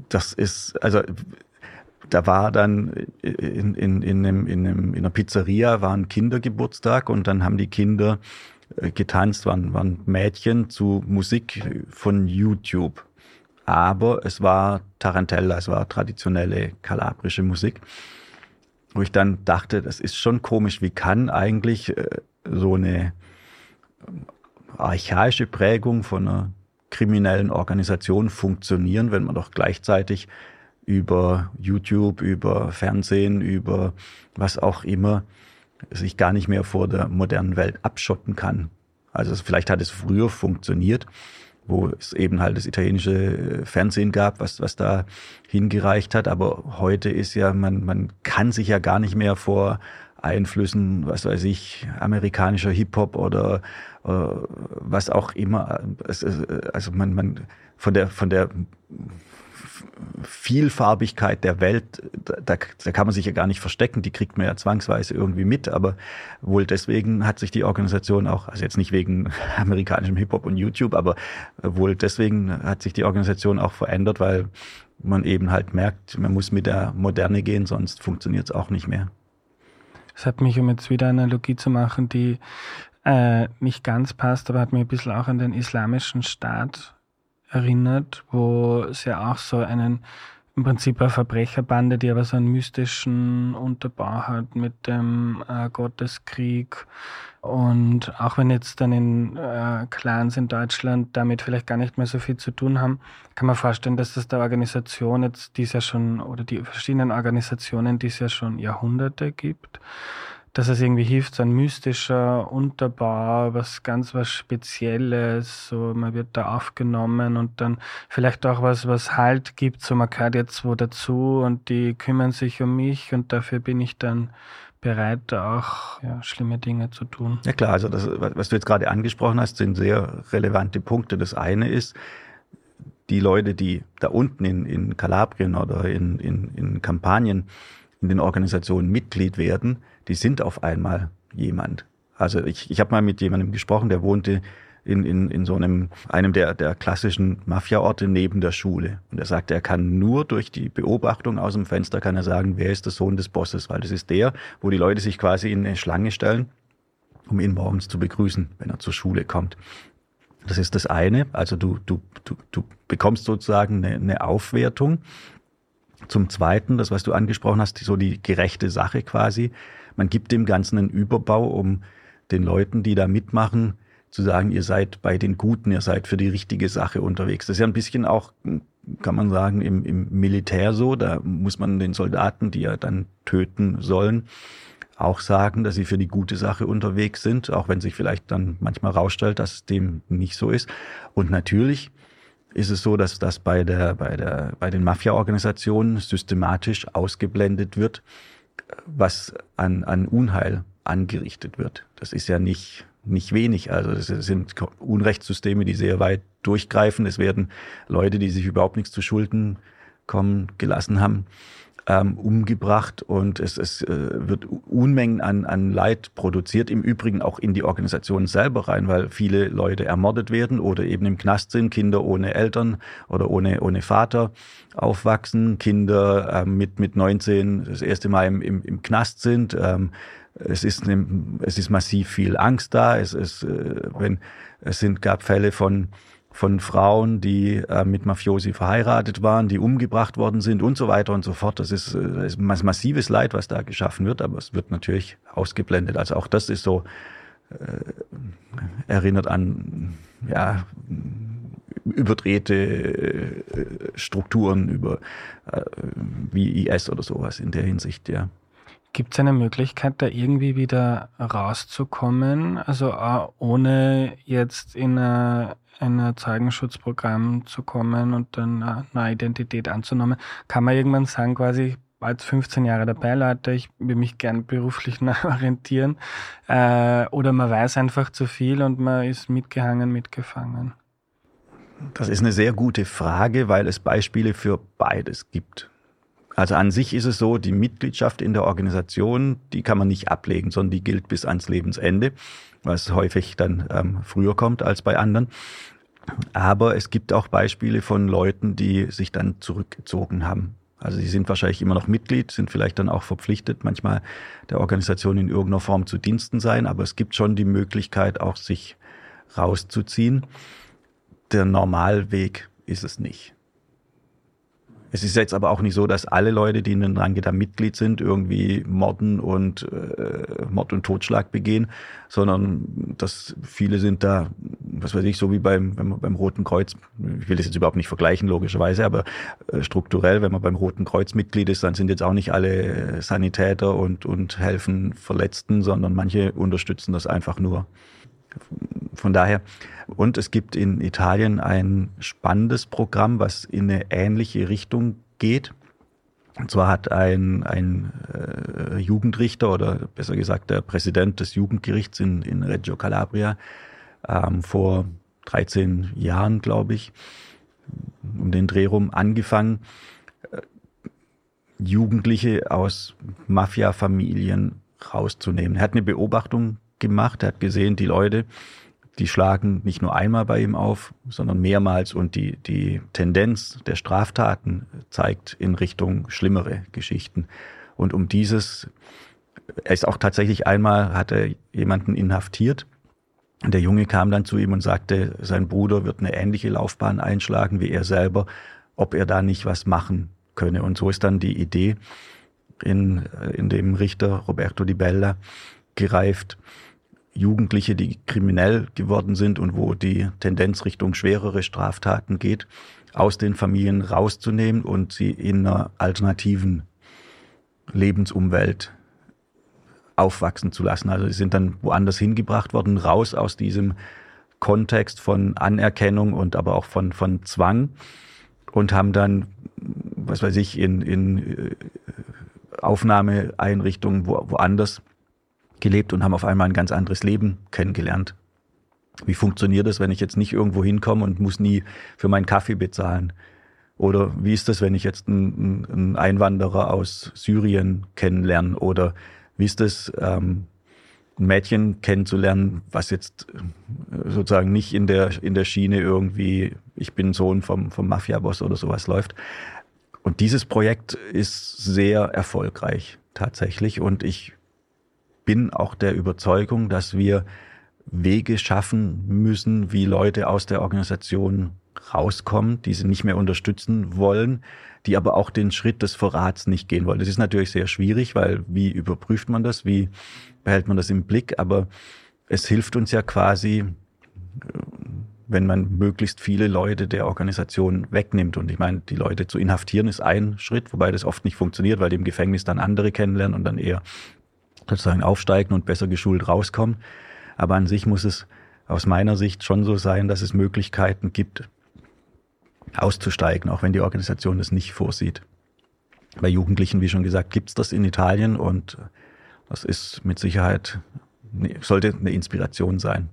das ist, also da war dann in einer Pizzeria war ein Kindergeburtstag und dann haben die Kinder getanzt, waren Mädchen zu Musik von YouTube. Aber es war Tarantella, es war traditionelle kalabrische Musik, wo ich dann dachte, das ist schon komisch, wie kann eigentlich so eine archaische Prägung von einer kriminellen Organisation funktionieren, wenn man doch gleichzeitig über YouTube, über Fernsehen, über was auch immer sich gar nicht mehr vor der modernen Welt abschotten kann. Also vielleicht hat es früher funktioniert, wo es eben halt das italienische Fernsehen gab, was da hingereicht hat. Aber heute ist ja, man kann sich ja gar nicht mehr vor Einflüssen, was weiß ich, amerikanischer Hip-Hop oder was auch immer. Also man von der Vielfarbigkeit der Welt, da kann man sich ja gar nicht verstecken, die kriegt man ja zwangsweise irgendwie mit, aber wohl deswegen hat sich die Organisation auch, also jetzt nicht wegen amerikanischem Hip-Hop und YouTube, aber wohl deswegen hat sich die Organisation auch verändert, weil man eben halt merkt, man muss mit der Moderne gehen, sonst funktioniert es auch nicht mehr. Das hat mich, um jetzt wieder eine Analogie zu machen, die nicht ganz passt, aber hat mich ein bisschen auch an den Islamischen Staat erinnert, wo es ja auch so im Prinzip eine Verbrecherbande, die aber so einen mystischen Unterbau hat mit dem Gotteskrieg. Und auch wenn jetzt dann in Clans in Deutschland damit vielleicht gar nicht mehr so viel zu tun haben, kann man vorstellen, dass das der Organisation jetzt, die es ja schon, oder die verschiedenen Organisationen, die es ja schon Jahrhunderte gibt, dass es irgendwie hilft, so ein mystischer Unterbau, was Spezielles, so man wird da aufgenommen und dann vielleicht auch was Halt gibt, so man gehört jetzt wo dazu und die kümmern sich um mich und dafür bin ich dann bereit, auch schlimme Dinge zu tun. Ja klar, also das, was du jetzt gerade angesprochen hast, sind sehr relevante Punkte. Das eine ist, die Leute, die da unten in Kalabrien oder in Kampanien in den Organisationen Mitglied werden, die sind auf einmal jemand. Also ich habe mal mit jemandem gesprochen, der wohnte in so einem der klassischen Mafia-Orte neben der Schule. Und er sagte, er kann nur durch die Beobachtung aus dem Fenster kann er sagen, wer ist der Sohn des Bosses, weil das ist der, wo die Leute sich quasi in eine Schlange stellen, um ihn morgens zu begrüßen, wenn er zur Schule kommt. Das ist das eine. Also du bekommst sozusagen eine Aufwertung. Zum Zweiten, das, was du angesprochen hast, so die gerechte Sache quasi. Man gibt dem Ganzen einen Überbau, um den Leuten, die da mitmachen, zu sagen, ihr seid bei den Guten, ihr seid für die richtige Sache unterwegs. Das ist ja ein bisschen auch, kann man sagen, im Militär so. Da muss man den Soldaten, die ja dann töten sollen, auch sagen, dass sie für die gute Sache unterwegs sind, auch wenn sich vielleicht dann manchmal rausstellt, dass es dem nicht so ist. Und natürlich ist es so, dass das bei den Mafia-Organisationen systematisch ausgeblendet wird, was an Unheil angerichtet wird. Das ist ja nicht wenig. Also das sind Unrechtssysteme, die sehr weit durchgreifen. Es werden Leute, die sich überhaupt nichts zu Schulden kommen gelassen haben, umgebracht und es wird Unmengen an Leid produziert, im Übrigen auch in die Organisation selber rein, weil viele Leute ermordet werden oder eben im Knast sind, Kinder ohne Eltern oder ohne Vater aufwachsen, Kinder mit 19 das erste Mal im Knast sind. Es ist massiv viel Angst da. Es gab Fälle von Frauen, die mit Mafiosi verheiratet waren, die umgebracht worden sind und so weiter und so fort. Das ist massives Leid, was da geschaffen wird, aber es wird natürlich ausgeblendet. Also auch das ist so, erinnert an überdrehte Strukturen wie IS oder sowas in der Hinsicht, ja. Gibt es eine Möglichkeit, da irgendwie wieder rauszukommen? Also ohne jetzt in ein Zeugenschutzprogramm zu kommen und dann eine neue Identität anzunehmen, kann man irgendwann sagen, quasi, als 15 Jahre dabei, Leute, ich will mich gern beruflich neu orientieren. Oder man weiß einfach zu viel und man ist mitgehangen, mitgefangen. Das ist eine sehr gute Frage, weil es Beispiele für beides gibt. Also an sich ist es so, die Mitgliedschaft in der Organisation, die kann man nicht ablegen, sondern die gilt bis ans Lebensende, was häufig dann früher kommt als bei anderen. Aber es gibt auch Beispiele von Leuten, die sich dann zurückgezogen haben. Also sie sind wahrscheinlich immer noch Mitglied, sind vielleicht dann auch verpflichtet, manchmal der Organisation in irgendeiner Form zu Diensten sein. Aber es gibt schon die Möglichkeit, auch sich rauszuziehen. Der Normalweg ist es nicht. Es ist jetzt aber auch nicht so, dass alle Leute, die in den Ndrangheta Mitglied sind, irgendwie morden und Mord und Totschlag begehen, sondern dass viele sind da, was weiß ich, so wie beim Roten Kreuz, ich will das jetzt überhaupt nicht vergleichen, logischerweise, aber strukturell, wenn man beim Roten Kreuz Mitglied ist, dann sind jetzt auch nicht alle Sanitäter und helfen Verletzten, sondern manche unterstützen das einfach nur. Von daher, und es gibt in Italien ein spannendes Programm, was in eine ähnliche Richtung geht. Und zwar hat ein Jugendrichter oder besser gesagt der Präsident des Jugendgerichts in Reggio Calabria vor 13 Jahren, glaube ich, um den Dreh rum angefangen, Jugendliche aus Mafia-Familien rauszunehmen. Er hat eine Beobachtung gemacht, er hat gesehen, die Leute, die schlagen nicht nur einmal bei ihm auf, sondern mehrmals, und die Tendenz der Straftaten zeigt in Richtung schlimmere Geschichten. Und um dieses, er ist auch tatsächlich, einmal hat er jemanden inhaftiert. Der Junge kam dann zu ihm und sagte, sein Bruder wird eine ähnliche Laufbahn einschlagen wie er selber, ob er da nicht was machen könne. Und so ist dann die Idee in dem Richter Roberto Di Bella gereift, Jugendliche, die kriminell geworden sind und wo die Tendenz Richtung schwerere Straftaten geht, aus den Familien rauszunehmen und sie in einer alternativen Lebensumwelt aufwachsen zu lassen. Also sie sind dann woanders hingebracht worden, raus aus diesem Kontext von Anerkennung und aber auch von Zwang, und haben dann, was weiß ich, in Aufnahmeeinrichtungen woanders gelebt und haben auf einmal ein ganz anderes Leben kennengelernt. Wie funktioniert das, wenn ich jetzt nicht irgendwo hinkomme und muss nie für meinen Kaffee bezahlen? Oder wie ist das, wenn ich jetzt einen Einwanderer aus Syrien kennenlerne? Oder wie ist das, ein Mädchen kennenzulernen, was jetzt sozusagen nicht in der Schiene irgendwie, ich bin Sohn vom Mafia-Boss oder sowas läuft? Und dieses Projekt ist sehr erfolgreich tatsächlich, und ich bin auch der Überzeugung, dass wir Wege schaffen müssen, wie Leute aus der Organisation rauskommen, die sie nicht mehr unterstützen wollen, die aber auch den Schritt des Verrats nicht gehen wollen. Das ist natürlich sehr schwierig, weil wie überprüft man das, wie behält man das im Blick? Aber es hilft uns ja quasi, wenn man möglichst viele Leute der Organisation wegnimmt. Und ich meine, die Leute zu inhaftieren ist ein Schritt, wobei das oft nicht funktioniert, weil die im Gefängnis dann andere kennenlernen und dann eher sozusagen aufsteigen und besser geschult rauskommen. Aber an sich muss es aus meiner Sicht schon so sein, dass es Möglichkeiten gibt, auszusteigen, auch wenn die Organisation das nicht vorsieht. Bei Jugendlichen, wie schon gesagt, gibt's das in Italien, und das ist mit Sicherheit, sollte eine Inspiration sein.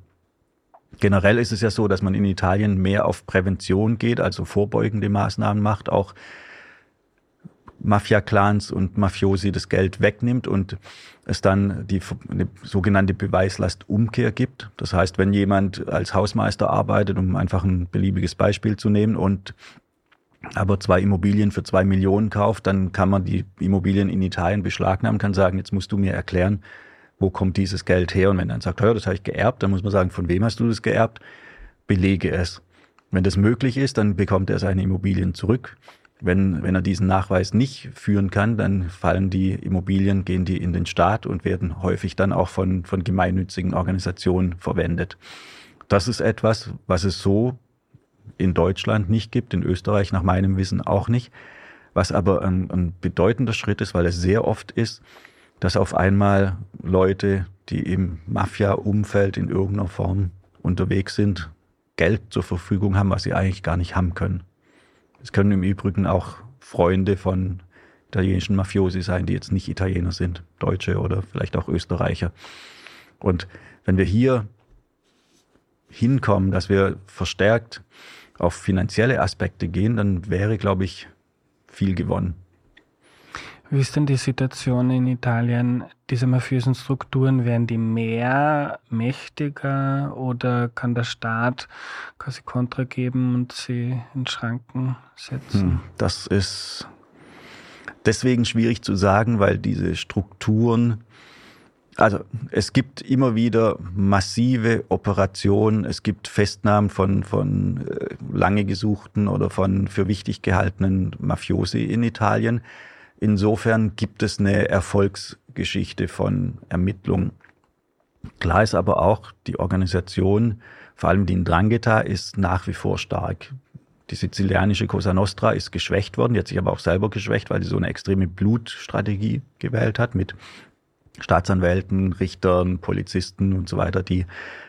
Generell ist es ja so, dass man in Italien mehr auf Prävention geht, also vorbeugende Maßnahmen macht, auch Mafia-Clans und Mafiosi das Geld wegnimmt und es dann eine sogenannte Beweislastumkehr gibt. Das heißt, wenn jemand als Hausmeister arbeitet, um einfach ein beliebiges Beispiel zu nehmen, und aber 2 Immobilien für 2 Millionen kauft, dann kann man die Immobilien in Italien beschlagnahmen, kann sagen, jetzt musst du mir erklären, wo kommt dieses Geld her? Und wenn er dann sagt, ja, das habe ich geerbt, dann muss man sagen, von wem hast du das geerbt? Belege es. Wenn das möglich ist, dann bekommt er seine Immobilien zurück. Wenn er diesen Nachweis nicht führen kann, dann fallen die Immobilien, gehen die in den Staat und werden häufig dann auch von gemeinnützigen Organisationen verwendet. Das ist etwas, was es so in Deutschland nicht gibt, in Österreich nach meinem Wissen auch nicht, was aber ein bedeutender Schritt ist, weil es sehr oft ist, dass auf einmal Leute, die im Mafia-Umfeld in irgendeiner Form unterwegs sind, Geld zur Verfügung haben, was sie eigentlich gar nicht haben können. Es können im Übrigen auch Freunde von italienischen Mafiosi sein, die jetzt nicht Italiener sind, Deutsche oder vielleicht auch Österreicher. Und wenn wir hier hinkommen, dass wir verstärkt auf finanzielle Aspekte gehen, dann wäre, glaube ich, viel gewonnen. Wie ist denn die Situation in Italien? Diese mafiösen Strukturen, werden die mehr mächtiger oder kann der Staat quasi Kontra geben und sie in Schranken setzen? Das ist deswegen schwierig zu sagen, weil diese Strukturen, also es gibt immer wieder massive Operationen, es gibt Festnahmen von lange gesuchten oder von für wichtig gehaltenen Mafiosi in Italien. Insofern gibt es eine Erfolgsgeschichte von Ermittlungen. Klar ist aber auch, die Organisation, vor allem die Ndrangheta, ist nach wie vor stark. Die sizilianische Cosa Nostra ist geschwächt worden, die hat sich aber auch selber geschwächt, weil sie so eine extreme Blutstrategie gewählt hat mit Staatsanwälten, Richtern, Polizisten und so weiter, die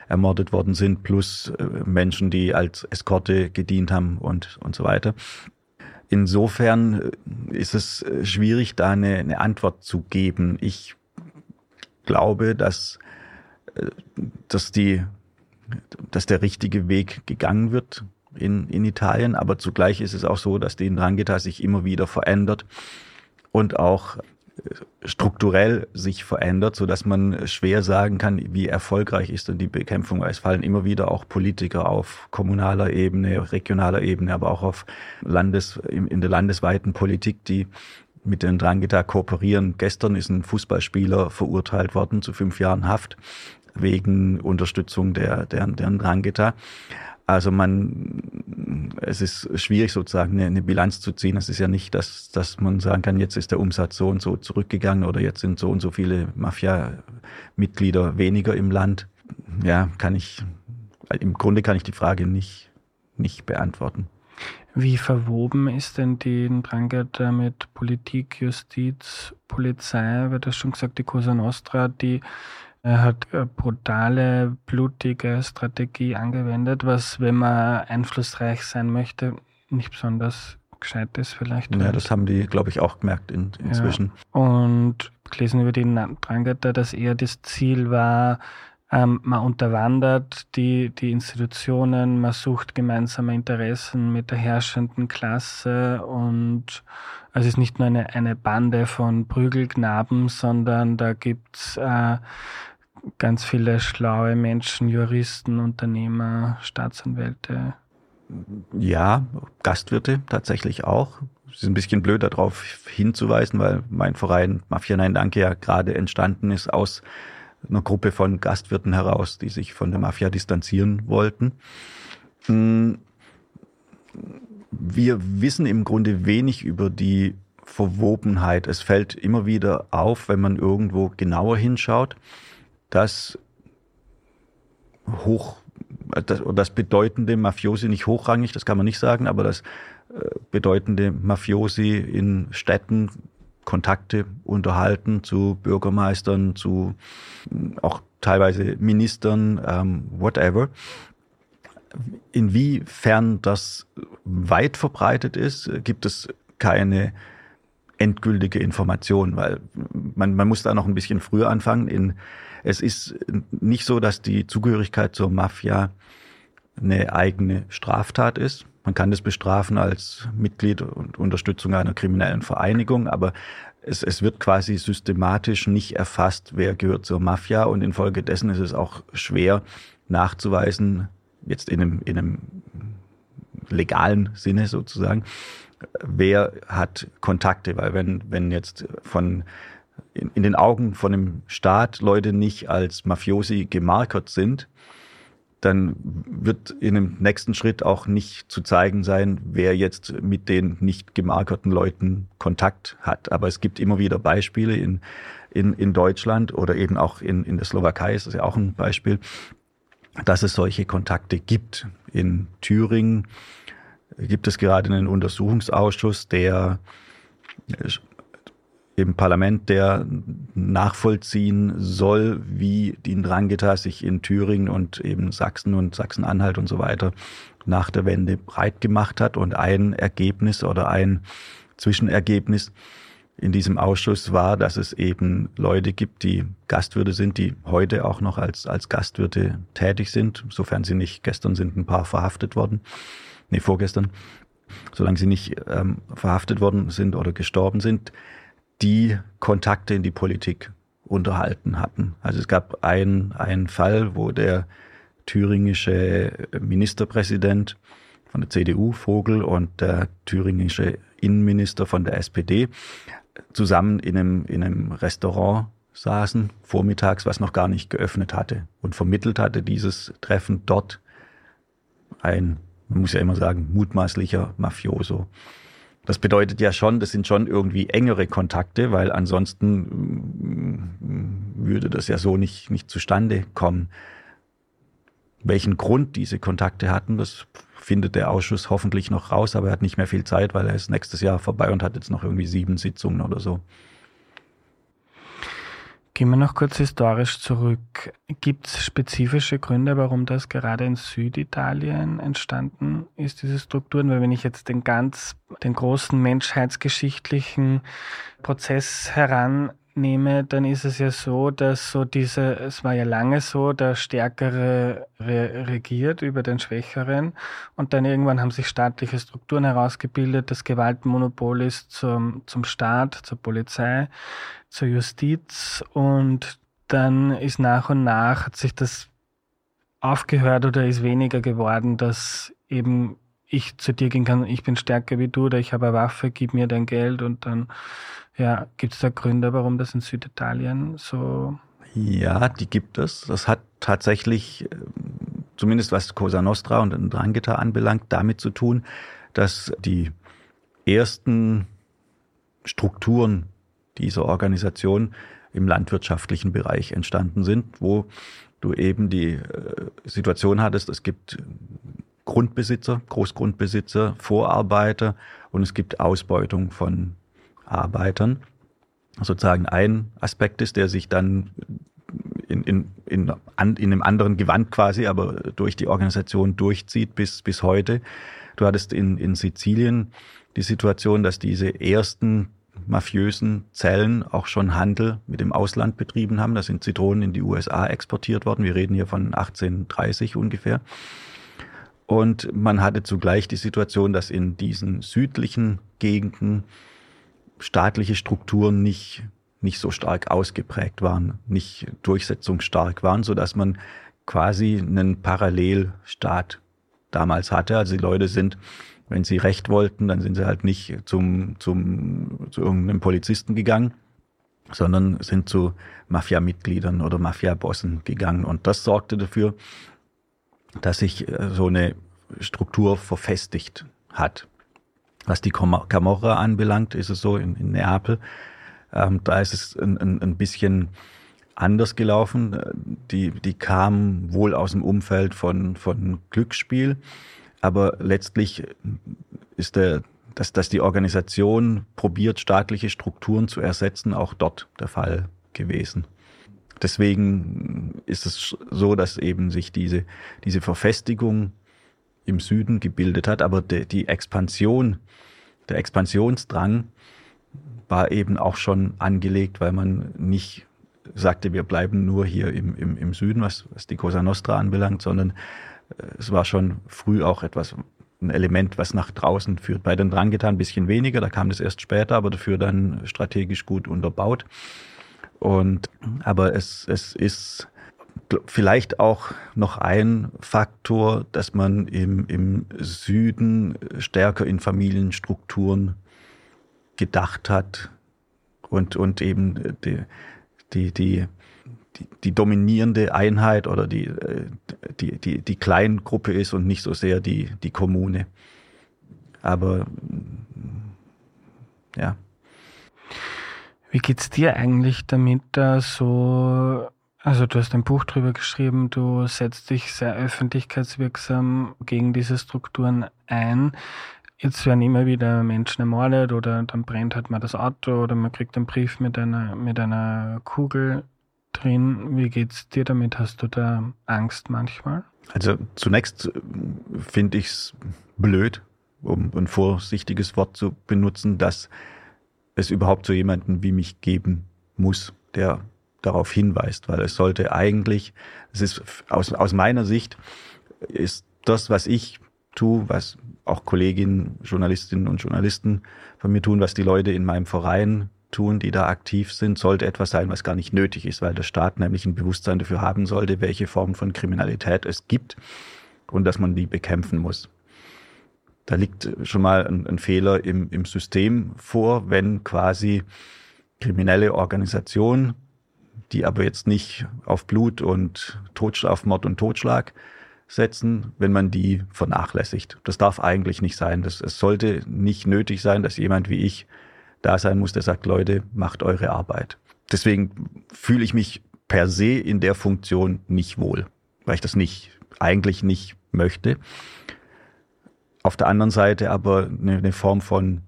ermordet worden sind, plus Menschen, die als Eskorte gedient haben und so weiter. Insofern ist es schwierig, da eine Antwort zu geben. Ich glaube, dass der richtige Weg gegangen wird in Italien. Aber zugleich ist es auch so, dass die Ndrangheta sich immer wieder verändert und auch strukturell sich verändert, sodass man schwer sagen kann, wie erfolgreich ist denn die Bekämpfung. Weil es fallen immer wieder auch Politiker auf kommunaler Ebene, regionaler Ebene, aber auch auf in der landesweiten Politik, die mit den Ndrangheta kooperieren. Gestern ist ein Fußballspieler verurteilt worden zu 5 Jahren Haft wegen Unterstützung der Ndrangheta. Also es ist schwierig sozusagen eine Bilanz zu ziehen. Es ist ja nicht, dass man sagen kann, jetzt ist der Umsatz so und so zurückgegangen oder jetzt sind so und so viele Mafia-Mitglieder weniger im Land. Ja, im Grunde kann ich die Frage nicht beantworten. Wie verwoben ist denn die Ndrangheta mit Politik, Justiz, Polizei? Weil du hast schon gesagt, die Cosa Nostra, Er hat brutale, blutige Strategie angewendet, was, wenn man einflussreich sein möchte, nicht besonders gescheit ist vielleicht. Ja, das haben die, glaube ich, auch gemerkt inzwischen. Ja. Und gelesen über die Ndrangheta, dass eher das Ziel war, man unterwandert die Institutionen, man sucht gemeinsame Interessen mit der herrschenden Klasse und also es ist nicht nur eine Bande von Prügelknaben, sondern da gibt's ganz viele schlaue Menschen, Juristen, Unternehmer, Staatsanwälte. Ja, Gastwirte tatsächlich auch. Es ist ein bisschen blöd, darauf hinzuweisen, weil mein Verein Mafia Nein Danke ja gerade entstanden ist aus einer Gruppe von Gastwirten heraus, die sich von der Mafia distanzieren wollten. Wir wissen im Grunde wenig über die Verwobenheit. Es fällt immer wieder auf, wenn man irgendwo genauer hinschaut, dass bedeutende Mafiosi, nicht hochrangig, das kann man nicht sagen, aber dass bedeutende Mafiosi in Städten Kontakte unterhalten zu Bürgermeistern, zu auch teilweise Ministern, whatever. Inwiefern das weit verbreitet ist, gibt es keine endgültige Information, weil man muss da noch ein bisschen früher anfangen. Es ist nicht so, dass die Zugehörigkeit zur Mafia eine eigene Straftat ist. Man kann das bestrafen als Mitglied und Unterstützung einer kriminellen Vereinigung, aber es wird quasi systematisch nicht erfasst, wer gehört zur Mafia und infolgedessen ist es auch schwer nachzuweisen, jetzt in einem legalen Sinne sozusagen, wer hat Kontakte, weil wenn jetzt in den Augen von dem Staat Leute nicht als Mafiosi gemarkert sind, dann wird in dem nächsten Schritt auch nicht zu zeigen sein, wer jetzt mit den nicht gemarkerten Leuten Kontakt hat. Aber es gibt immer wieder Beispiele in Deutschland oder eben auch in der Slowakei, ist das ja auch ein Beispiel, dass es solche Kontakte gibt. In Thüringen gibt es gerade einen Untersuchungsausschuss, der im Parlament, der nachvollziehen soll, wie die Ndrangheta sich in Thüringen und eben Sachsen und Sachsen-Anhalt und so weiter nach der Wende breit gemacht hat. Und ein Ergebnis oder ein Zwischenergebnis in diesem Ausschuss war, dass es eben Leute gibt, die Gastwirte sind, die heute auch noch als Gastwirte tätig sind, sofern sie nicht, gestern sind ein paar verhaftet worden, vorgestern, solange sie nicht verhaftet worden sind oder gestorben sind, die Kontakte in die Politik unterhalten hatten. Also es gab einen Fall, wo der thüringische Ministerpräsident von der CDU, Vogel, und der thüringische Innenminister von der SPD zusammen in einem Restaurant saßen, vormittags, was noch gar nicht geöffnet hatte. Und vermittelt hatte dieses Treffen dort ein, man muss ja immer sagen, mutmaßlicher Mafioso. Das bedeutet ja schon, das sind schon irgendwie engere Kontakte, weil ansonsten würde das ja so nicht zustande kommen. Welchen Grund diese Kontakte hatten, das findet der Ausschuss hoffentlich noch raus, aber er hat nicht mehr viel Zeit, weil er ist nächstes Jahr vorbei und hat jetzt noch irgendwie 7 Sitzungen oder so. Gehen wir noch kurz historisch zurück. Gibt es spezifische Gründe, warum das gerade in Süditalien entstanden ist, diese Strukturen? Weil wenn ich jetzt den großen menschheitsgeschichtlichen Prozess herannehme, dann ist es ja so, dass es war ja lange so, der Stärkere regiert über den Schwächeren und dann irgendwann haben sich staatliche Strukturen herausgebildet, das Gewaltmonopol ist zum Staat, zur Polizei, zur Justiz und dann ist nach und nach hat sich das aufgehört oder ist weniger geworden, dass eben ich zu dir gehen kann, ich bin stärker wie du oder ich habe eine Waffe, gib mir dein Geld und dann ja, gibt es da Gründe, warum das in Süditalien so... Ja, die gibt es. Das hat tatsächlich, zumindest was Cosa Nostra und Ndrangheta anbelangt, damit zu tun, dass die ersten Strukturen dieser Organisation im landwirtschaftlichen Bereich entstanden sind, wo du eben die Situation hattest, es gibt Grundbesitzer, Großgrundbesitzer, Vorarbeiter und es gibt Ausbeutung von Arbeitern. Sozusagen ein Aspekt ist, der sich dann in einem anderen Gewand quasi, aber durch die Organisation durchzieht bis heute. Du hattest in Sizilien die Situation, dass diese ersten mafiösen Zellen auch schon Handel mit dem Ausland betrieben haben. Da sind Zitronen in die USA exportiert worden. Wir reden hier von 1830 ungefähr. Und man hatte zugleich die Situation, dass in diesen südlichen Gegenden staatliche Strukturen nicht so stark ausgeprägt waren, nicht durchsetzungsstark waren, sodass man quasi einen Parallelstaat damals hatte. Also die Leute sind, wenn sie Recht wollten, dann sind sie halt nicht zu irgendeinem Polizisten gegangen, sondern sind zu Mafia-Mitgliedern oder Mafia-Bossen gegangen. Und das sorgte dafür, dass sich so eine Struktur verfestigt hat. Was die Camorra anbelangt, ist es so in Neapel. Da ist es ein bisschen anders gelaufen. Die kamen wohl aus dem Umfeld von Glücksspiel. Aber letztlich ist dass die Organisation probiert, staatliche Strukturen zu ersetzen, auch dort der Fall gewesen. Deswegen ist es so, dass eben sich diese Verfestigung im Süden gebildet hat, aber die Expansion, der Expansionsdrang war eben auch schon angelegt, weil man nicht sagte, wir bleiben nur hier im Süden, was die Cosa Nostra anbelangt, sondern es war schon früh auch etwas, ein Element, was nach draußen führt. Bei den Ndrangheta ein bisschen weniger, da kam das erst später, aber dafür dann strategisch gut unterbaut. Aber es ist vielleicht auch noch ein Faktor, dass man im Süden stärker in Familienstrukturen gedacht hat und eben die dominierende Einheit oder die Kleingruppe ist und nicht so sehr die Kommune. Aber ja. Wie geht's dir eigentlich damit da so? Also du hast ein Buch drüber geschrieben, du setzt dich sehr öffentlichkeitswirksam gegen diese Strukturen ein. Jetzt werden immer wieder Menschen ermordet oder dann brennt halt mal das Auto oder man kriegt einen Brief mit einer Kugel drin. Wie geht's dir damit? Hast du da Angst manchmal? Also zunächst finde ich es blöd, um ein vorsichtiges Wort zu benutzen, dass es überhaupt so jemanden wie mich geben muss, der darauf hinweist, weil es sollte eigentlich, es ist aus meiner Sicht, ist das, was ich tue, was auch Kolleginnen, Journalistinnen und Journalisten von mir tun, was die Leute in meinem Verein tun, die da aktiv sind, sollte etwas sein, was gar nicht nötig ist, weil der Staat nämlich ein Bewusstsein dafür haben sollte, welche Formen von Kriminalität es gibt und dass man die bekämpfen muss. Da liegt schon mal ein Fehler im System vor, wenn quasi kriminelle Organisationen, die aber jetzt nicht auf Blut und auf Mord und Totschlag setzen, wenn man die vernachlässigt. Das darf eigentlich nicht sein. Es sollte nicht nötig sein, dass jemand wie ich da sein muss, der sagt, Leute, macht eure Arbeit. Deswegen fühle ich mich per se in der Funktion nicht wohl, weil ich das eigentlich nicht möchte. Auf der anderen Seite aber eine Form von,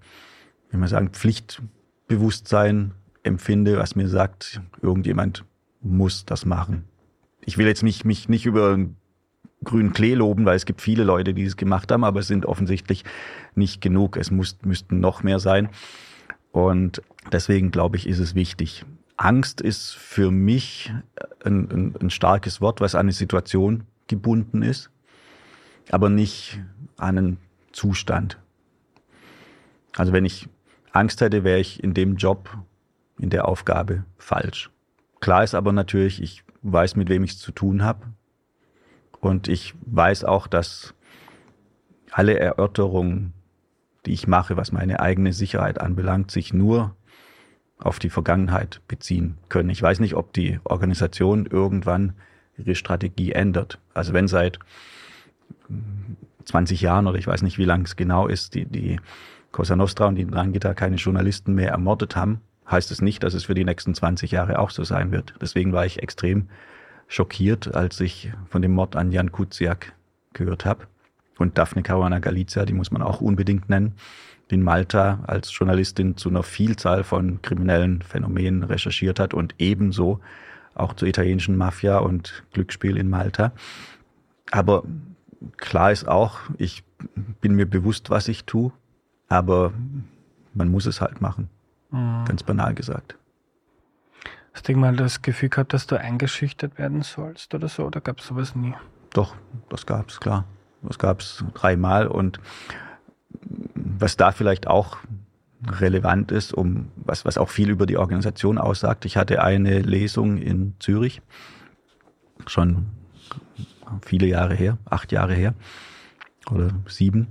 wie man sagen, Pflichtbewusstsein empfinde, was mir sagt, irgendjemand muss das machen. Ich will jetzt mich nicht über grünen Klee loben, weil es gibt viele Leute, die es gemacht haben, aber es sind offensichtlich nicht genug. Es müssten noch mehr sein. Und deswegen, glaube ich, ist es wichtig. Angst ist für mich ein starkes Wort, was an eine Situation gebunden ist, aber nicht an einen Zustand. Also wenn ich Angst hätte, wäre ich in dem Job, in der Aufgabe falsch. Klar ist aber natürlich, ich weiß, mit wem ich es zu tun habe. Und ich weiß auch, dass alle Erörterungen, die ich mache, was meine eigene Sicherheit anbelangt, sich nur auf die Vergangenheit beziehen können. Ich weiß nicht, ob die Organisation irgendwann ihre Strategie ändert. Also wenn seit 20 Jahren oder ich weiß nicht, wie lang es genau ist, die Cosa Nostra und die Ndrangheta keine Journalisten mehr ermordet haben, heißt es nicht, dass es für die nächsten 20 Jahre auch so sein wird. Deswegen war ich extrem schockiert, als ich von dem Mord an Ján Kuciak gehört habe. Und Daphne Caruana Galizia, die muss man auch unbedingt nennen, die in Malta als Journalistin zu einer Vielzahl von kriminellen Phänomenen recherchiert hat und ebenso auch zur italienischen Mafia und Glücksspiel in Malta. Aber klar ist auch, ich bin mir bewusst, was ich tue, aber man muss es halt machen, ganz banal gesagt. Hast du mal das Gefühl gehabt, dass du eingeschüchtert werden sollst oder so? Oder gab es sowas nie? Doch, das gab es, klar. Das gab es 3-mal. Und was da vielleicht auch relevant ist, was auch viel über die Organisation aussagt, ich hatte eine Lesung in Zürich, schon viele Jahre her, 8 Jahre her oder 7.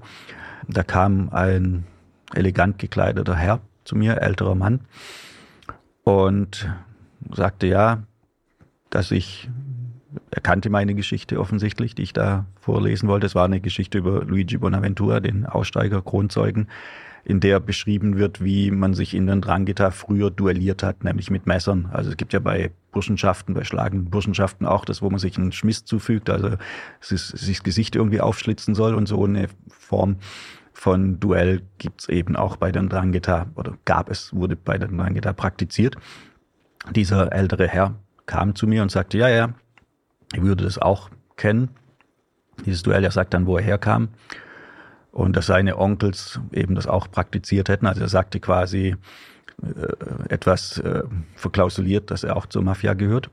Da kam ein elegant gekleideter Herr zu mir, älterer Mann, und sagte er kannte meine Geschichte offensichtlich, die ich da vorlesen wollte. Es war eine Geschichte über Luigi Bonaventura, den Aussteiger, Kronzeugen, in der beschrieben wird, wie man sich in den Ndrangheta früher duelliert hat, nämlich mit Messern. Also es gibt ja bei Burschenschaften, bei schlagenden Burschenschaften auch das, wo man sich einen Schmiss zufügt, also sich das Gesicht irgendwie aufschlitzen soll, und so eine Form von Duell gibt's eben auch bei der Ndrangheta, oder wurde bei der Ndrangheta praktiziert. Dieser ältere Herr kam zu mir und sagte, ja, ich würde das auch kennen. Dieses Duell, er sagt dann, wo er herkam und dass seine Onkels eben das auch praktiziert hätten. Also er sagte quasi etwas verklausuliert, dass er auch zur Mafia gehört.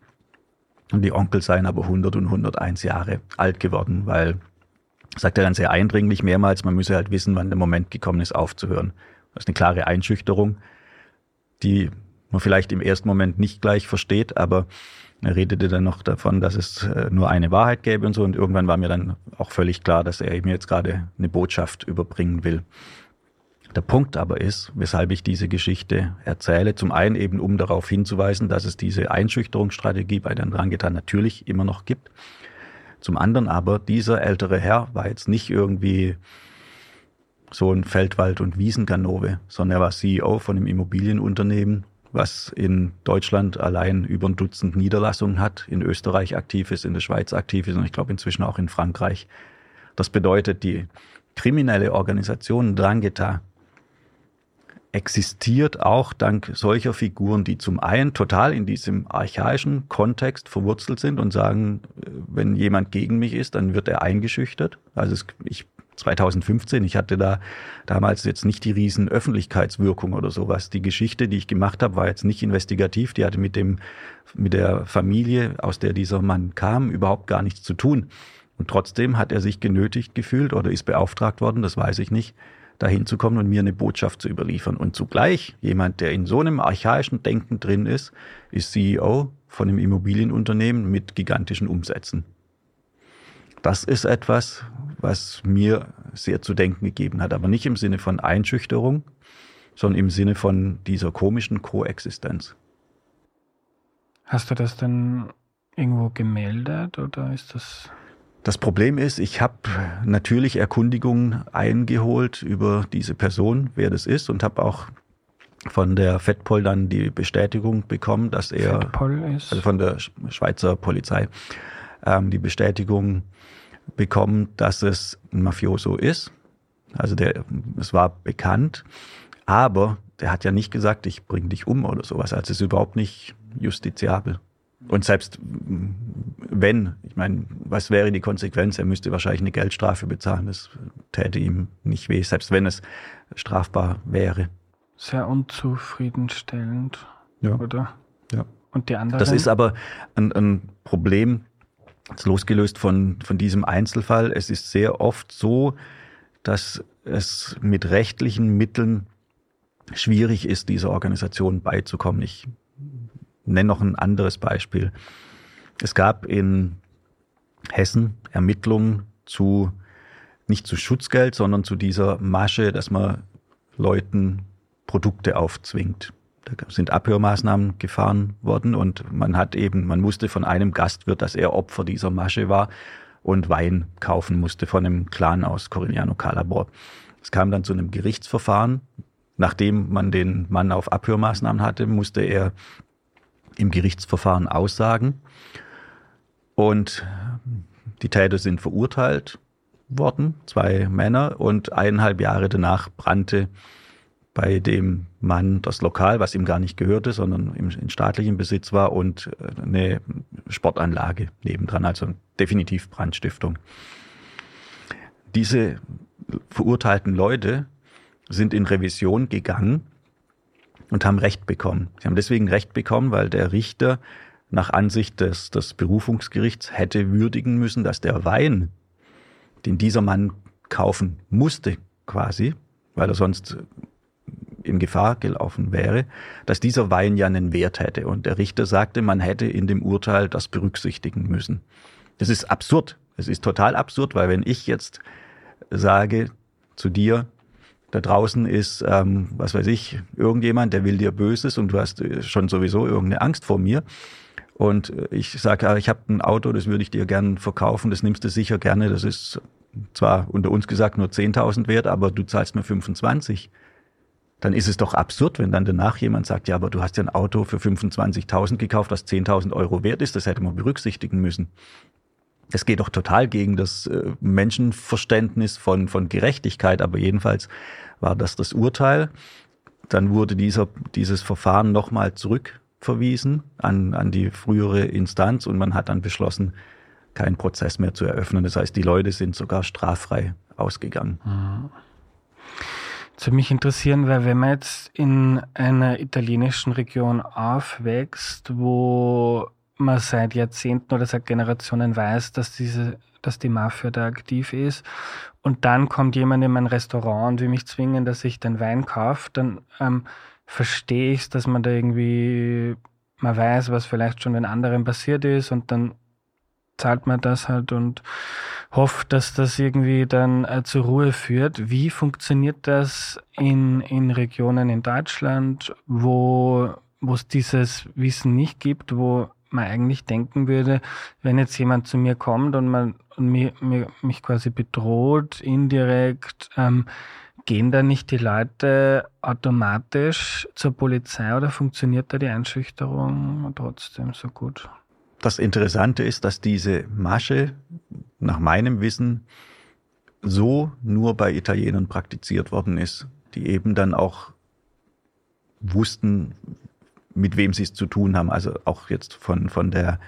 Und die Onkels seien aber 100 und 101 Jahre alt geworden, weil, sagt er dann sehr eindringlich mehrmals, man müsse halt wissen, wann der Moment gekommen ist, aufzuhören. Das ist eine klare Einschüchterung, die man vielleicht im ersten Moment nicht gleich versteht, aber er redete dann noch davon, dass es nur eine Wahrheit gäbe und so. Und irgendwann war mir dann auch völlig klar, dass er mir jetzt gerade eine Botschaft überbringen will. Der Punkt aber ist, weshalb ich diese Geschichte erzähle, zum einen eben, um darauf hinzuweisen, dass es diese Einschüchterungsstrategie bei den Ndrangheta natürlich immer noch gibt. Zum anderen aber, dieser ältere Herr war jetzt nicht irgendwie so ein Feldwald- und Wiesenganove, sondern er war CEO von einem Immobilienunternehmen, was in Deutschland allein über 12 Niederlassungen hat, in Österreich aktiv ist, in der Schweiz aktiv ist und ich glaube inzwischen auch in Frankreich. Das bedeutet, die kriminelle Organisation Ndrangheta existiert auch dank solcher Figuren, die zum einen total in diesem archaischen Kontext verwurzelt sind und sagen, wenn jemand gegen mich ist, dann wird er eingeschüchtert. Also 2015, ich hatte da damals jetzt nicht die riesen Öffentlichkeitswirkung oder sowas. Die Geschichte, die ich gemacht habe, war jetzt nicht investigativ. Die hatte mit der Familie, aus der dieser Mann kam, überhaupt gar nichts zu tun. Und trotzdem hat er sich genötigt gefühlt oder ist beauftragt worden, das weiß ich nicht, dahin zu kommen und mir eine Botschaft zu überliefern. Und zugleich jemand, der in so einem archaischen Denken drin ist, ist CEO von einem Immobilienunternehmen mit gigantischen Umsätzen. Das ist etwas, was mir sehr zu denken gegeben hat, aber nicht im Sinne von Einschüchterung, sondern im Sinne von dieser komischen Koexistenz. Hast du das denn irgendwo gemeldet oder ist das... Das Problem ist, ich habe natürlich Erkundigungen eingeholt über diese Person, wer das ist, und habe auch von der FedPol dann die Bestätigung bekommen, dass er, also von der Schweizer Polizei, die Bestätigung bekommen, dass es ein Mafioso ist. Also es war bekannt, aber der hat ja nicht gesagt, ich bringe dich um oder sowas. Also es ist überhaupt nicht justiziabel. Und selbst wenn, ich meine, was wäre die Konsequenz? Er müsste wahrscheinlich eine Geldstrafe bezahlen. Das täte ihm nicht weh, selbst wenn es strafbar wäre. Sehr unzufriedenstellend, ja. Oder? Ja. Und die anderen? Das ist aber ein Problem, losgelöst von diesem Einzelfall. Es ist sehr oft so, dass es mit rechtlichen Mitteln schwierig ist, dieser Organisation beizukommen. Ich nenne noch ein anderes Beispiel. Es gab in Hessen Ermittlungen nicht zu Schutzgeld, sondern zu dieser Masche, dass man Leuten Produkte aufzwingt. Da sind Abhörmaßnahmen gefahren worden und man wusste von einem Gastwirt, dass er Opfer dieser Masche war und Wein kaufen musste von einem Clan aus Corigliano Calabro. Es kam dann zu einem Gerichtsverfahren. Nachdem man den Mann auf Abhörmaßnahmen hatte, musste er im Gerichtsverfahren aussagen. Und die Täter sind verurteilt worden, 2 Männer, und 1,5 Jahre danach brannte bei dem Mann das Lokal, was ihm gar nicht gehörte, sondern in staatlichem Besitz war, und eine Sportanlage nebendran, also definitiv Brandstiftung. Diese verurteilten Leute sind in Revision gegangen und haben Recht bekommen. Sie haben deswegen Recht bekommen, weil der Richter nach Ansicht des Berufungsgerichts hätte würdigen müssen, dass der Wein, den dieser Mann kaufen musste quasi, weil er sonst in Gefahr gelaufen wäre, dass dieser Wein ja einen Wert hätte. Und der Richter sagte, man hätte in dem Urteil das berücksichtigen müssen. Das ist absurd. Es ist total absurd, weil wenn ich jetzt sage zu dir, da draußen ist, was weiß ich, irgendjemand, der will dir Böses und du hast schon sowieso irgendeine Angst vor mir. Und ich sage, ich habe ein Auto, das würde ich dir gerne verkaufen, das nimmst du sicher gerne. Das ist zwar unter uns gesagt nur 10.000 wert, aber du zahlst mir 25. Dann ist es doch absurd, wenn dann danach jemand sagt, ja, aber du hast ja ein Auto für 25.000 gekauft, das 10.000 Euro wert ist, das hätte man berücksichtigen müssen. Das geht doch total gegen das Menschenverständnis von Gerechtigkeit, aber jedenfalls war das Urteil. Dann wurde dieses Verfahren nochmal zurückverwiesen an die frühere Instanz und man hat dann beschlossen, keinen Prozess mehr zu eröffnen. Das heißt, die Leute sind sogar straffrei ausgegangen. Mhm. Das würde mich interessieren, weil wenn man jetzt in einer italienischen Region aufwächst, wo man seit Jahrzehnten oder seit Generationen weiß, dass die Mafia da aktiv ist, und dann kommt jemand in mein Restaurant und will mich zwingen, dass ich den Wein kaufe, dann verstehe ich es, dass man da irgendwie, man weiß, was vielleicht schon den anderen passiert ist, und dann zahlt man das halt und hofft, dass das irgendwie dann zur Ruhe führt. Wie funktioniert das in Regionen in Deutschland, wo es dieses Wissen nicht gibt, wo man eigentlich denken würde, wenn jetzt jemand zu mir kommt und mich quasi bedroht, indirekt, gehen da nicht die Leute automatisch zur Polizei oder funktioniert da die Einschüchterung trotzdem so gut? Das Interessante ist, dass diese Masche nach meinem Wissen so nur bei Italienern praktiziert worden ist, die eben dann auch wussten, mit wem sie es zu tun haben. Also auch jetzt von der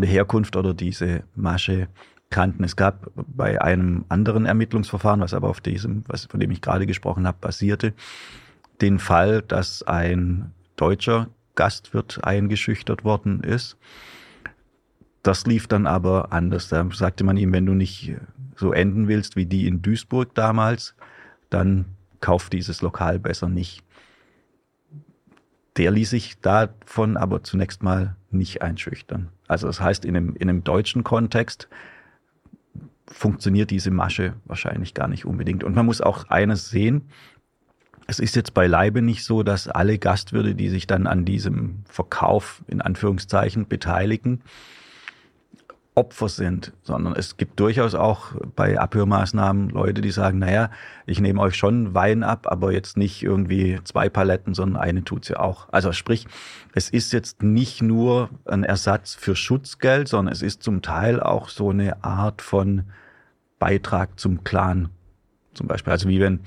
Herkunft oder diese Masche kannten. Es gab bei einem anderen Ermittlungsverfahren, was aber auf diesem, von dem ich gerade gesprochen habe, basierte, den Fall, dass ein deutscher Gastwirt eingeschüchtert worden ist. Das lief dann aber anders. Da sagte man ihm, wenn du nicht so enden willst wie die in Duisburg damals, dann kauf dieses Lokal besser nicht. Der ließ sich davon aber zunächst mal nicht einschüchtern. Also das heißt, in einem deutschen Kontext funktioniert diese Masche wahrscheinlich gar nicht unbedingt. Und man muss auch eines sehen, es ist jetzt beileibe nicht so, dass alle Gastwirte, die sich dann an diesem Verkauf in Anführungszeichen beteiligen, Opfer sind, sondern es gibt durchaus auch bei Abhörmaßnahmen Leute, die sagen, naja, ich nehme euch schon Wein ab, aber jetzt nicht irgendwie 2 Paletten, sondern eine tut's ja auch. Also sprich, es ist jetzt nicht nur ein Ersatz für Schutzgeld, sondern es ist zum Teil auch so eine Art von Beitrag zum Clan zum Beispiel. Also wie wenn,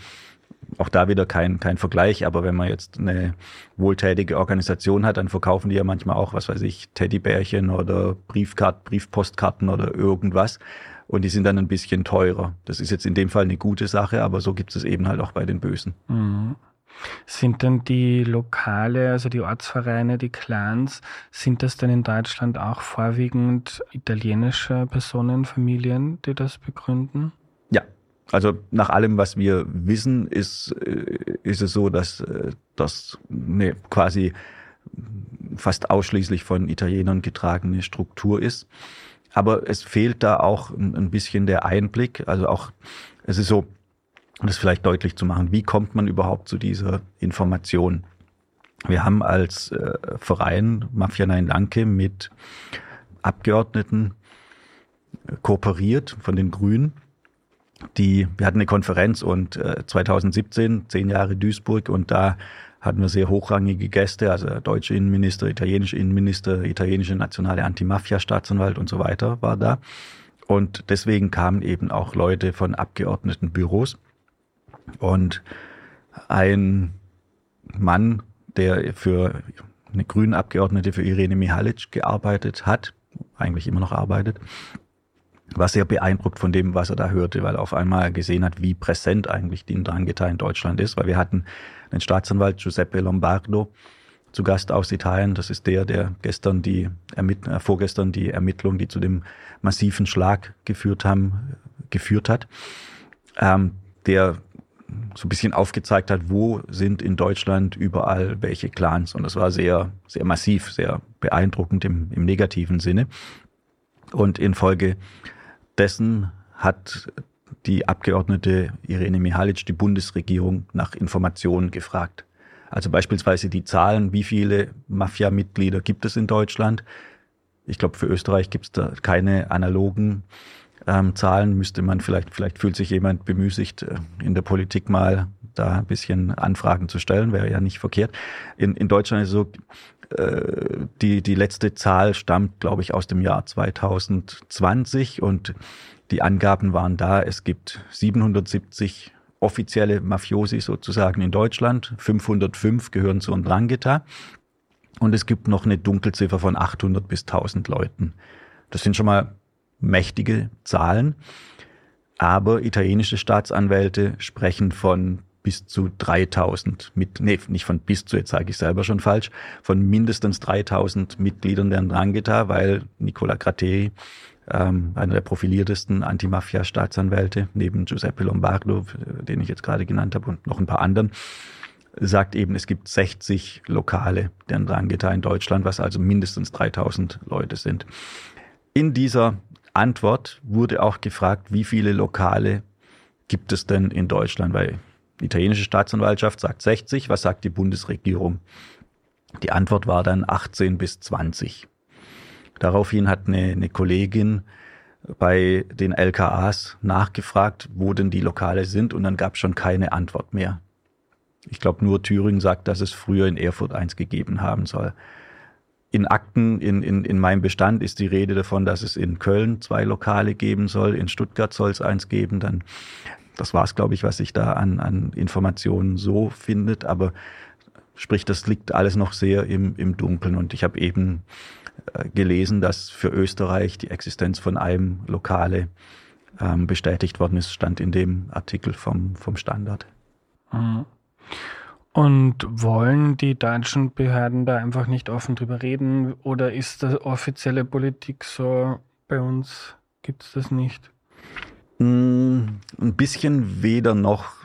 auch da wieder kein Vergleich, aber wenn man jetzt eine wohltätige Organisation hat, dann verkaufen die ja manchmal auch, was weiß ich, Teddybärchen oder Briefpostkarten oder irgendwas und die sind dann ein bisschen teurer. Das ist jetzt in dem Fall eine gute Sache, aber so gibt es eben halt auch bei den Bösen. Mhm. Sind denn die Lokale, also die Ortsvereine, die Clans, sind das denn in Deutschland auch vorwiegend italienische Personen, Familien, die das begründen? Ja. Also nach allem, was wir wissen, ist es so, dass das eine quasi fast ausschließlich von Italienern getragene Struktur ist. Aber es fehlt da auch ein bisschen der Einblick. Also auch, es ist so, um das vielleicht deutlich zu machen, wie kommt man überhaupt zu dieser Information? Wir haben als Verein Mafia Nein Danke mit Abgeordneten kooperiert von den Grünen. Wir hatten eine Konferenz und 2017, 10 Jahre Duisburg, und da hatten wir sehr hochrangige Gäste, also deutsche Innenminister, italienische nationale Anti-Mafia-Staatsanwalt und so weiter war da. Und deswegen kamen eben auch Leute von Abgeordnetenbüros. Und ein Mann, der für eine grüne Abgeordnete, für Irene Mihalic gearbeitet hat, eigentlich immer noch arbeitet, war sehr beeindruckt von dem, was er da hörte, weil er auf einmal gesehen hat, wie präsent eigentlich die Ndrangheta in Deutschland ist, weil wir hatten den Staatsanwalt Giuseppe Lombardo zu Gast aus Italien. Das ist der vorgestern die Ermittlung, die zu dem massiven Schlag geführt hat, der so ein bisschen aufgezeigt hat, wo sind in Deutschland überall welche Clans. Und das war sehr, sehr massiv, sehr beeindruckend im negativen Sinne. Und infolgedessen hat die Abgeordnete Irene Mihalic die Bundesregierung nach Informationen gefragt. Also beispielsweise die Zahlen, wie viele Mafia-Mitglieder gibt es in Deutschland? Ich glaube, für Österreich gibt es da keine analogen Zahlen. Müsste man vielleicht fühlt sich jemand bemüßigt, in der Politik mal da ein bisschen Anfragen zu stellen, wäre ja nicht verkehrt. In Deutschland ist es so, die letzte Zahl stammt, glaube ich, aus dem Jahr 2020 und die Angaben waren da, es gibt 770 offizielle Mafiosi sozusagen in Deutschland, 505 gehören zur Ndrangheta und es gibt noch eine Dunkelziffer von 800 bis 1000 Leuten. Das sind schon mal mächtige Zahlen, aber italienische Staatsanwälte sprechen von bis zu 3000 von mindestens 3000 Mitgliedern der Ndrangheta, weil Nicola Gratteri, einer der profiliertesten Anti-Mafia-Staatsanwälte, neben Giuseppe Lombardo, den ich jetzt gerade genannt habe, und noch ein paar anderen, sagt eben, es gibt 60 Lokale der Ndrangheta in Deutschland, was also mindestens 3000 Leute sind. In dieser Antwort wurde auch gefragt, wie viele Lokale gibt es denn in Deutschland, weil die italienische Staatsanwaltschaft sagt 60, was sagt die Bundesregierung? Die Antwort war dann 18 bis 20. Daraufhin hat eine Kollegin bei den LKAs nachgefragt, wo denn die Lokale sind, und dann gab es schon keine Antwort mehr. Ich glaube, nur Thüringen sagt, dass es früher in Erfurt eins gegeben haben soll. In Akten, in meinem Bestand ist die Rede davon, dass es in Köln 2 Lokale geben soll, in Stuttgart soll es eins geben, dann... Das war es, glaube ich, was sich da an Informationen so findet. Aber sprich, das liegt alles noch sehr im Dunkeln. Und ich habe eben gelesen, dass für Österreich die Existenz von einem Lokale bestätigt worden ist, stand in dem Artikel vom Standard. Und wollen die deutschen Behörden da einfach nicht offen drüber reden? Oder ist das offizielle Politik so, bei uns gibt es das nicht? Ein bisschen weder noch.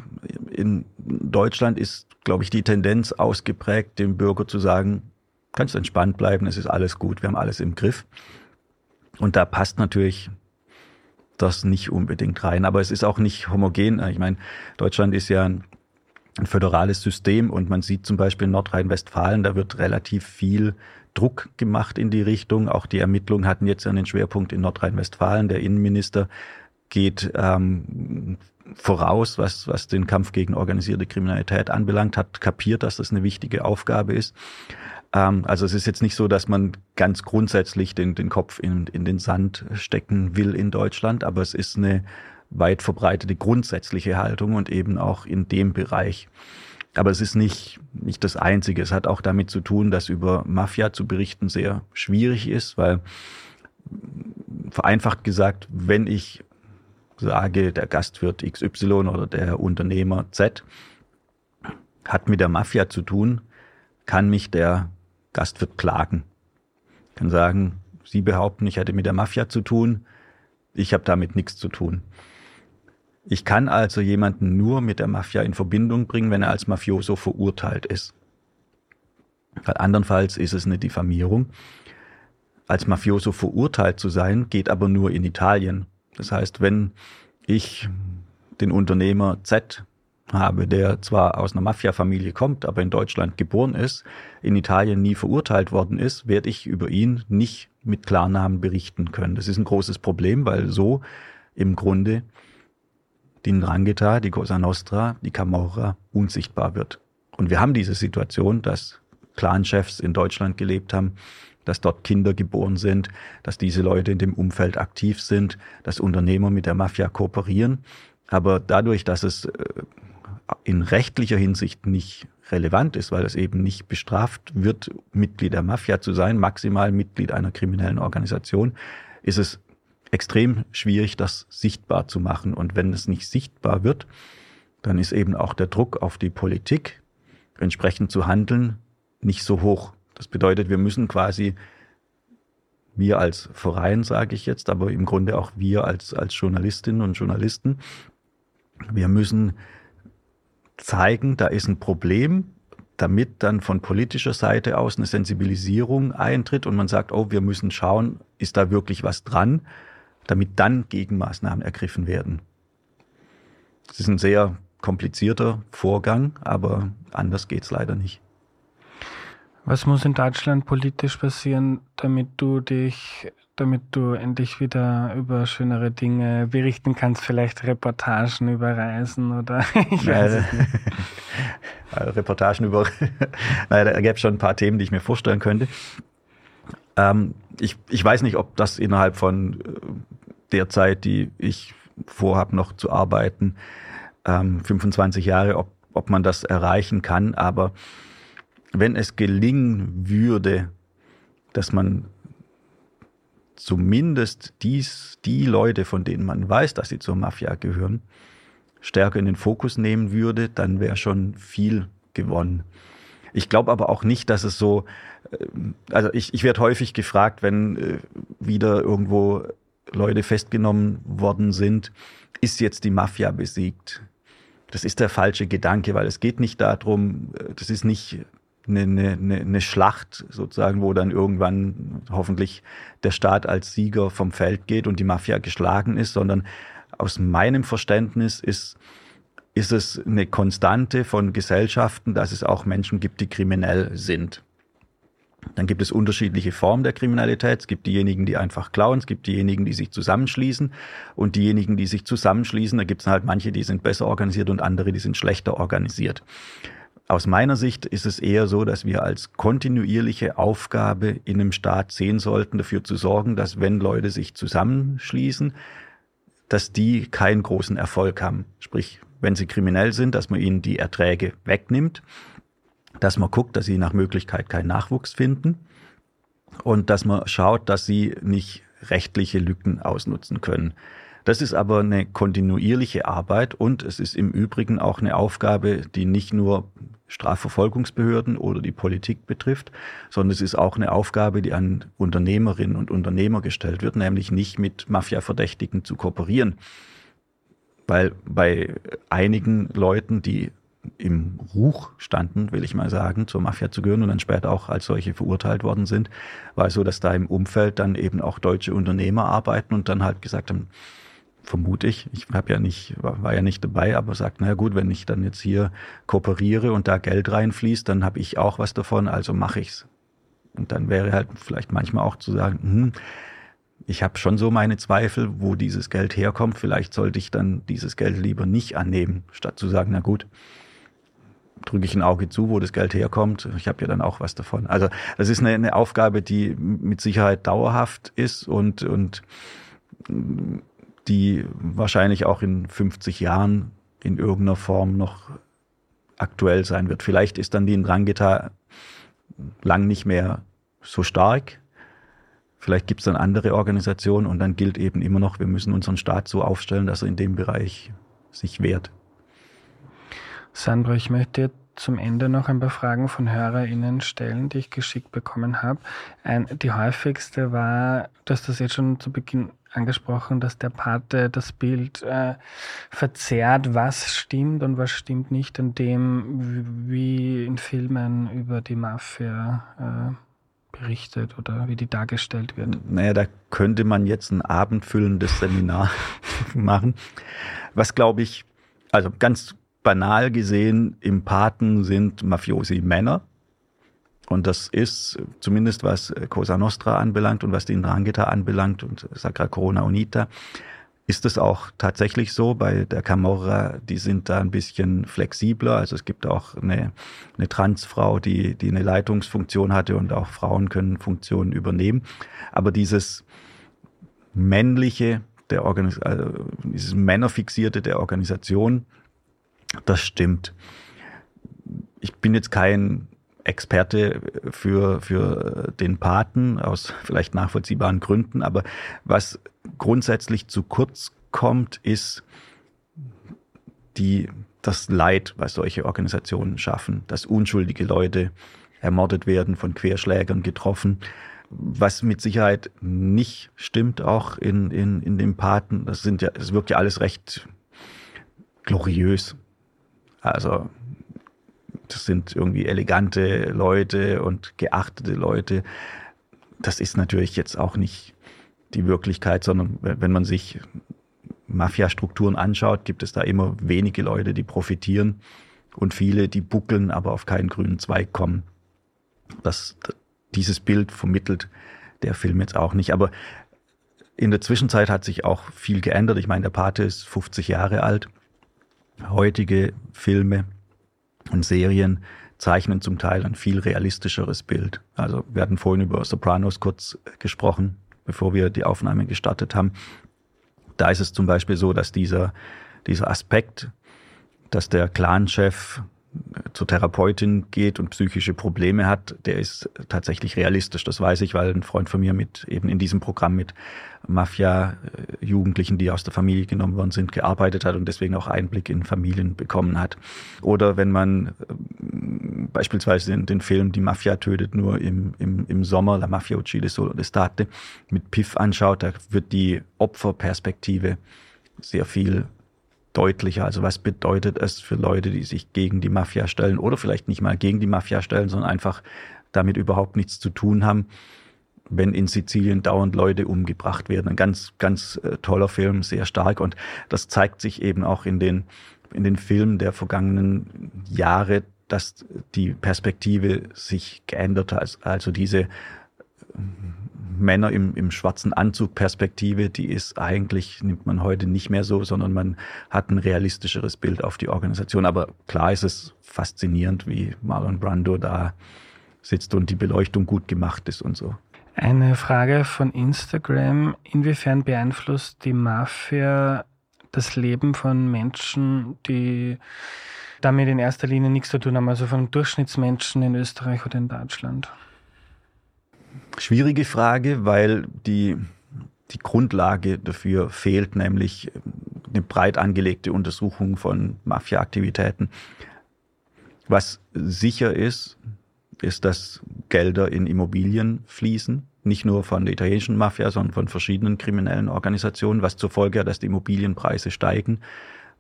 in Deutschland ist, glaube ich, die Tendenz ausgeprägt, dem Bürger zu sagen, kannst entspannt bleiben, es ist alles gut, wir haben alles im Griff. Und da passt natürlich das nicht unbedingt rein. Aber es ist auch nicht homogen. Ich meine, Deutschland ist ja ein föderales System und man sieht zum Beispiel in Nordrhein-Westfalen, da wird relativ viel Druck gemacht in die Richtung. Auch die Ermittlungen hatten jetzt einen Schwerpunkt in Nordrhein-Westfalen. Der Innenminister geht voraus, was den Kampf gegen organisierte Kriminalität anbelangt, hat kapiert, dass das eine wichtige Aufgabe ist. Also es ist jetzt nicht so, dass man ganz grundsätzlich den Kopf in den Sand stecken will in Deutschland, aber es ist eine weit verbreitete grundsätzliche Haltung und eben auch in dem Bereich. Aber es ist nicht das Einzige. Es hat auch damit zu tun, dass über Mafia zu berichten sehr schwierig ist, weil vereinfacht gesagt, wenn ich sage, der Gastwirt XY oder der Unternehmer Z hat mit der Mafia zu tun, kann mich der Gastwirt klagen. Ich kann sagen, Sie behaupten, ich hätte mit der Mafia zu tun, ich habe damit nichts zu tun. Ich kann also jemanden nur mit der Mafia in Verbindung bringen, wenn er als Mafioso verurteilt ist. Weil andernfalls ist es eine Diffamierung. Als Mafioso verurteilt zu sein, geht aber nur in Italien. Das heißt, wenn ich den Unternehmer Z habe, der zwar aus einer Mafia-Familie kommt, aber in Deutschland geboren ist, in Italien nie verurteilt worden ist, werde ich über ihn nicht mit Klarnamen berichten können. Das ist ein großes Problem, weil so im Grunde die Ndrangheta, die Cosa Nostra, die Camorra unsichtbar wird. Und wir haben diese Situation, dass Clanchefs in Deutschland gelebt haben, dass dort Kinder geboren sind, dass diese Leute in dem Umfeld aktiv sind, dass Unternehmer mit der Mafia kooperieren. Aber dadurch, dass es in rechtlicher Hinsicht nicht relevant ist, weil es eben nicht bestraft wird, Mitglied der Mafia zu sein, maximal Mitglied einer kriminellen Organisation, ist es extrem schwierig, das sichtbar zu machen. Und wenn es nicht sichtbar wird, dann ist eben auch der Druck auf die Politik, entsprechend zu handeln, nicht so hoch. Das bedeutet, wir müssen quasi, wir als Verein, sage ich jetzt, aber im Grunde auch wir als Journalistinnen und Journalisten, wir müssen zeigen, da ist ein Problem, damit dann von politischer Seite aus eine Sensibilisierung eintritt und man sagt, oh, wir müssen schauen, ist da wirklich was dran, damit dann Gegenmaßnahmen ergriffen werden. Es ist ein sehr komplizierter Vorgang, aber anders geht's leider nicht. Was muss in Deutschland politisch passieren, damit du endlich wieder über schönere Dinge berichten kannst, vielleicht Reportagen über Reisen oder ich weiß es nicht. Reportagen über, da gäbe es schon ein paar Themen, die ich mir vorstellen könnte. Ich weiß nicht, ob das innerhalb von der Zeit, die ich vorhabe, noch zu arbeiten, 25 Jahre, ob man das erreichen kann, aber wenn es gelingen würde, dass man zumindest die Leute, von denen man weiß, dass sie zur Mafia gehören, stärker in den Fokus nehmen würde, dann wäre schon viel gewonnen. Ich glaube aber auch nicht, dass es so, also ich werde häufig gefragt, wenn wieder irgendwo Leute festgenommen worden sind, ist jetzt die Mafia besiegt? Das ist der falsche Gedanke, weil es geht nicht darum, das ist nicht eine Schlacht sozusagen, wo dann irgendwann hoffentlich der Staat als Sieger vom Feld geht und die Mafia geschlagen ist, sondern aus meinem Verständnis ist es eine Konstante von Gesellschaften, dass es auch Menschen gibt, die kriminell sind. Dann gibt es unterschiedliche Formen der Kriminalität. Es gibt diejenigen, die einfach klauen. Es gibt diejenigen, die sich zusammenschließen. Und diejenigen, die sich zusammenschließen, da gibt es halt manche, die sind besser organisiert und andere, die sind schlechter organisiert. Aus meiner Sicht ist es eher so, dass wir als kontinuierliche Aufgabe in einem Staat sehen sollten, dafür zu sorgen, dass wenn Leute sich zusammenschließen, dass die keinen großen Erfolg haben. Sprich, wenn sie kriminell sind, dass man ihnen die Erträge wegnimmt, dass man guckt, dass sie nach Möglichkeit keinen Nachwuchs finden und dass man schaut, dass sie nicht rechtliche Lücken ausnutzen können. Das ist aber eine kontinuierliche Arbeit und es ist im Übrigen auch eine Aufgabe, die nicht nur Strafverfolgungsbehörden oder die Politik betrifft, sondern es ist auch eine Aufgabe, die an Unternehmerinnen und Unternehmer gestellt wird, nämlich nicht mit Mafia-Verdächtigen zu kooperieren. weil bei einigen Leuten, die im Ruch standen, will ich mal sagen, zur Mafia zu gehören und dann später auch als solche verurteilt worden sind, war es so, dass da im Umfeld dann eben auch deutsche Unternehmer arbeiten und dann halt gesagt haben, vermute ich, war ja nicht dabei, aber sagt, naja gut, wenn ich dann jetzt hier kooperiere und da Geld reinfließt, dann habe ich auch was davon, also mache ich's. Und dann wäre halt vielleicht manchmal auch zu sagen, ich habe schon so meine Zweifel, wo dieses Geld herkommt, vielleicht sollte ich dann dieses Geld lieber nicht annehmen, statt zu sagen, na gut, drücke ich ein Auge zu, wo das Geld herkommt, ich habe ja dann auch was davon. Also das ist eine Aufgabe, die mit Sicherheit dauerhaft ist und die wahrscheinlich auch in 50 Jahren in irgendeiner Form noch aktuell sein wird. Vielleicht ist dann die Ndrangheta lang nicht mehr so stark. Vielleicht gibt es dann andere Organisationen und dann gilt eben immer noch, wir müssen unseren Staat so aufstellen, dass er in dem Bereich sich wehrt. Sandro, ich möchte zum Ende noch ein paar Fragen von HörerInnen stellen, die ich geschickt bekommen habe. Die häufigste war, dass das jetzt schon zu Beginn angesprochen, dass der Pate das Bild verzerrt, was stimmt und was stimmt nicht, in dem, wie in Filmen über die Mafia berichtet oder wie die dargestellt wird. Naja, da könnte man jetzt ein abendfüllendes Seminar machen. Was glaube ich, also ganz banal gesehen, im Paten sind Mafiosi Männer. Und das ist, zumindest was Cosa Nostra anbelangt und was die Ndrangheta anbelangt und Sacra Corona Unita, ist es auch tatsächlich so. Bei der Camorra, die sind da ein bisschen flexibler. Also es gibt auch eine Transfrau, die eine Leitungsfunktion hatte und auch Frauen können Funktionen übernehmen. Aber dieses Männliche, dieses Männerfixierte der Organisation, das stimmt. Ich bin jetzt kein Experte für den Paten, aus vielleicht nachvollziehbaren Gründen, aber was grundsätzlich zu kurz kommt, ist das Leid, was solche Organisationen schaffen, dass unschuldige Leute ermordet werden, von Querschlägern getroffen, was mit Sicherheit nicht stimmt auch in dem Paten. Es wirkt ja alles recht gloriös. Also das sind irgendwie elegante Leute und geachtete Leute. Das ist natürlich jetzt auch nicht die Wirklichkeit, sondern wenn man sich Mafia-Strukturen anschaut, gibt es da immer wenige Leute, die profitieren und viele, die buckeln, aber auf keinen grünen Zweig kommen. Dieses Bild vermittelt der Film jetzt auch nicht. Aber in der Zwischenzeit hat sich auch viel geändert. Ich meine, der Pate ist 50 Jahre alt. Heutige Filme und Serien zeichnen zum Teil ein viel realistischeres Bild. Also wir hatten vorhin über Sopranos kurz gesprochen, bevor wir die Aufnahme gestartet haben. Da ist es zum Beispiel so, dass dieser Aspekt, dass der Clanchef zur Therapeutin geht und psychische Probleme hat, der ist tatsächlich realistisch. Das weiß ich, weil ein Freund von mir eben in diesem Programm mit Mafia-Jugendlichen, die aus der Familie genommen worden sind, gearbeitet hat und deswegen auch Einblick in Familien bekommen hat. Oder wenn man beispielsweise den Film Die Mafia tötet nur im Sommer, La Mafia uccide solo d'estate, mit Piff anschaut, da wird die Opferperspektive sehr viel deutlicher. Also was bedeutet es für Leute, die sich gegen die Mafia stellen oder vielleicht nicht mal gegen die Mafia stellen, sondern einfach damit überhaupt nichts zu tun haben, wenn in Sizilien dauernd Leute umgebracht werden. Ein ganz, ganz toller Film, sehr stark. Und das zeigt sich eben auch in den Filmen der vergangenen Jahre, dass die Perspektive sich geändert hat. Also diese Männer im schwarzen Anzug-Perspektive, die ist eigentlich, nimmt man heute nicht mehr so, sondern man hat ein realistischeres Bild auf die Organisation. Aber klar ist es faszinierend, wie Marlon Brando da sitzt und die Beleuchtung gut gemacht ist und so. Eine Frage von Instagram. Inwiefern beeinflusst die Mafia das Leben von Menschen, die damit in erster Linie nichts zu tun haben, also von Durchschnittsmenschen in Österreich oder in Deutschland? Schwierige Frage, weil die Grundlage dafür fehlt, nämlich eine breit angelegte Untersuchung von Mafia-Aktivitäten. Was sicher ist, ist, dass Gelder in Immobilien fließen, nicht nur von der italienischen Mafia, sondern von verschiedenen kriminellen Organisationen, was zur Folge hat, dass die Immobilienpreise steigen,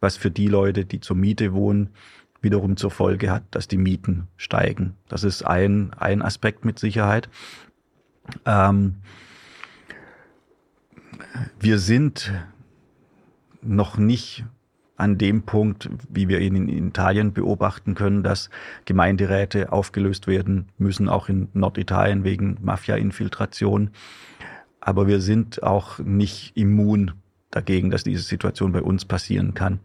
was für die Leute, die zur Miete wohnen, wiederum zur Folge hat, dass die Mieten steigen. Das ist ein Aspekt mit Sicherheit. Wir sind noch nicht an dem Punkt, wie wir ihn in Italien beobachten können, dass Gemeinderäte aufgelöst werden müssen, auch in Norditalien wegen Mafia-Infiltration. Aber wir sind auch nicht immun dagegen, dass diese Situation bei uns passieren kann.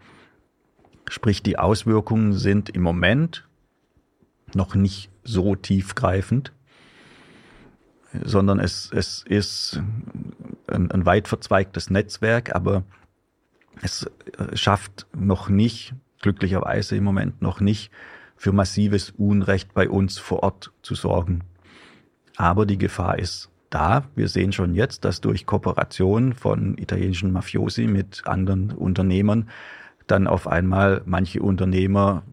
Sprich, die Auswirkungen sind im Moment noch nicht so tiefgreifend, sondern es ist ein weit verzweigtes Netzwerk, aber es schafft noch nicht, glücklicherweise im Moment noch nicht, für massives Unrecht bei uns vor Ort zu sorgen. Aber die Gefahr ist da. Wir sehen schon jetzt, dass durch Kooperationen von italienischen Mafiosi mit anderen Unternehmern dann auf einmal manche Unternehmer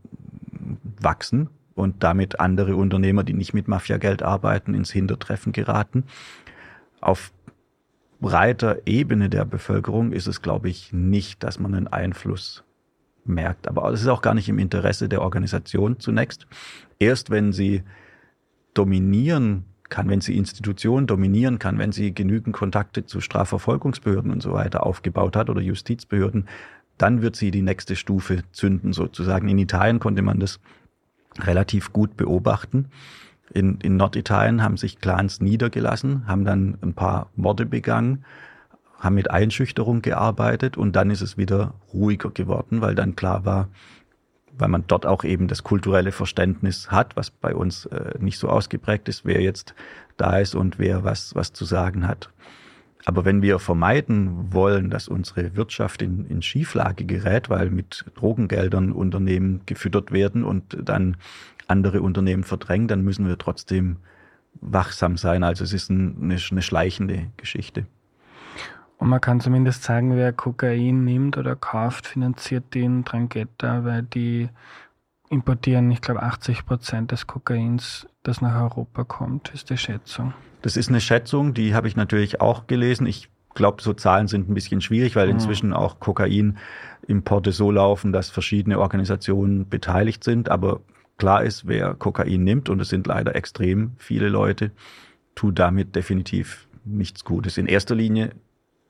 wachsen und damit andere Unternehmer, die nicht mit Mafiageld arbeiten, ins Hintertreffen geraten. Auf breiter Ebene der Bevölkerung ist es, glaube ich, nicht, dass man einen Einfluss merkt. Aber es ist auch gar nicht im Interesse der Organisation zunächst. Erst wenn sie dominieren kann, wenn sie Institutionen dominieren kann, wenn sie genügend Kontakte zu Strafverfolgungsbehörden und so weiter aufgebaut hat oder Justizbehörden, dann wird sie die nächste Stufe zünden sozusagen. In Italien konnte man das relativ gut beobachten. In Norditalien haben sich Clans niedergelassen, haben dann ein paar Morde begangen, haben mit Einschüchterung gearbeitet und dann ist es wieder ruhiger geworden, weil dann klar war, weil man dort auch eben das kulturelle Verständnis hat, was bei uns nicht so ausgeprägt ist, wer jetzt da ist und wer was zu sagen hat. Aber wenn wir vermeiden wollen, dass unsere Wirtschaft in Schieflage gerät, weil mit Drogengeldern Unternehmen gefüttert werden und dann andere Unternehmen verdrängen, dann müssen wir trotzdem wachsam sein. Also es ist eine schleichende Geschichte. Und man kann zumindest sagen, wer Kokain nimmt oder kauft, finanziert den Ndrangheta, weil die importieren, ich glaube, 80% des Kokains, das nach Europa kommt, ist die Schätzung. Das ist eine Schätzung, die habe ich natürlich auch gelesen. Ich glaube, so Zahlen sind ein bisschen schwierig, weil inzwischen auch Kokainimporte so laufen, dass verschiedene Organisationen beteiligt sind. Aber klar ist, wer Kokain nimmt, und es sind leider extrem viele Leute, tut damit definitiv nichts Gutes. In erster Linie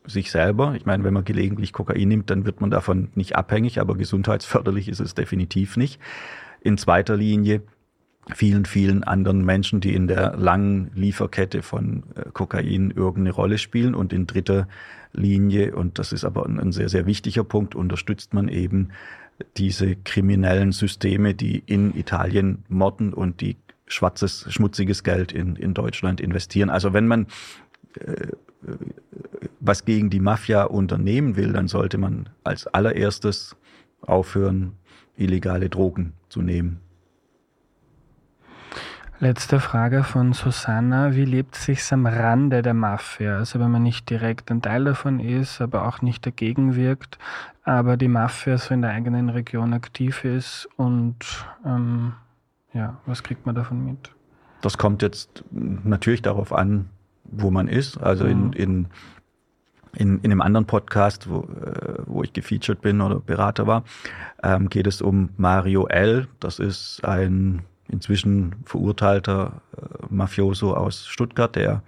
sich selber. Ich meine, wenn man gelegentlich Kokain nimmt, dann wird man davon nicht abhängig, aber gesundheitsförderlich ist es definitiv nicht. In zweiter Linie vielen, vielen anderen Menschen, die in der langen Lieferkette von Kokain irgendeine Rolle spielen. Und in dritter Linie, und das ist aber ein sehr, sehr wichtiger Punkt, unterstützt man eben diese kriminellen Systeme, die in Italien morden und die schwarzes, schmutziges Geld in Deutschland investieren. Also wenn man was gegen die Mafia unternehmen will, dann sollte man als allererstes aufhören, illegale Drogen zu nehmen. Letzte Frage von Susanna. Wie lebt es sich am Rande der Mafia? Also wenn man nicht direkt ein Teil davon ist, aber auch nicht dagegen wirkt, aber die Mafia so in der eigenen Region aktiv ist und was kriegt man davon mit? Das kommt jetzt natürlich darauf an, wo man ist. Also in einem anderen Podcast, wo ich gefeatured bin oder Berater war, geht es um Mario L. Das ist ein inzwischen verurteilter Mafioso aus Stuttgart, der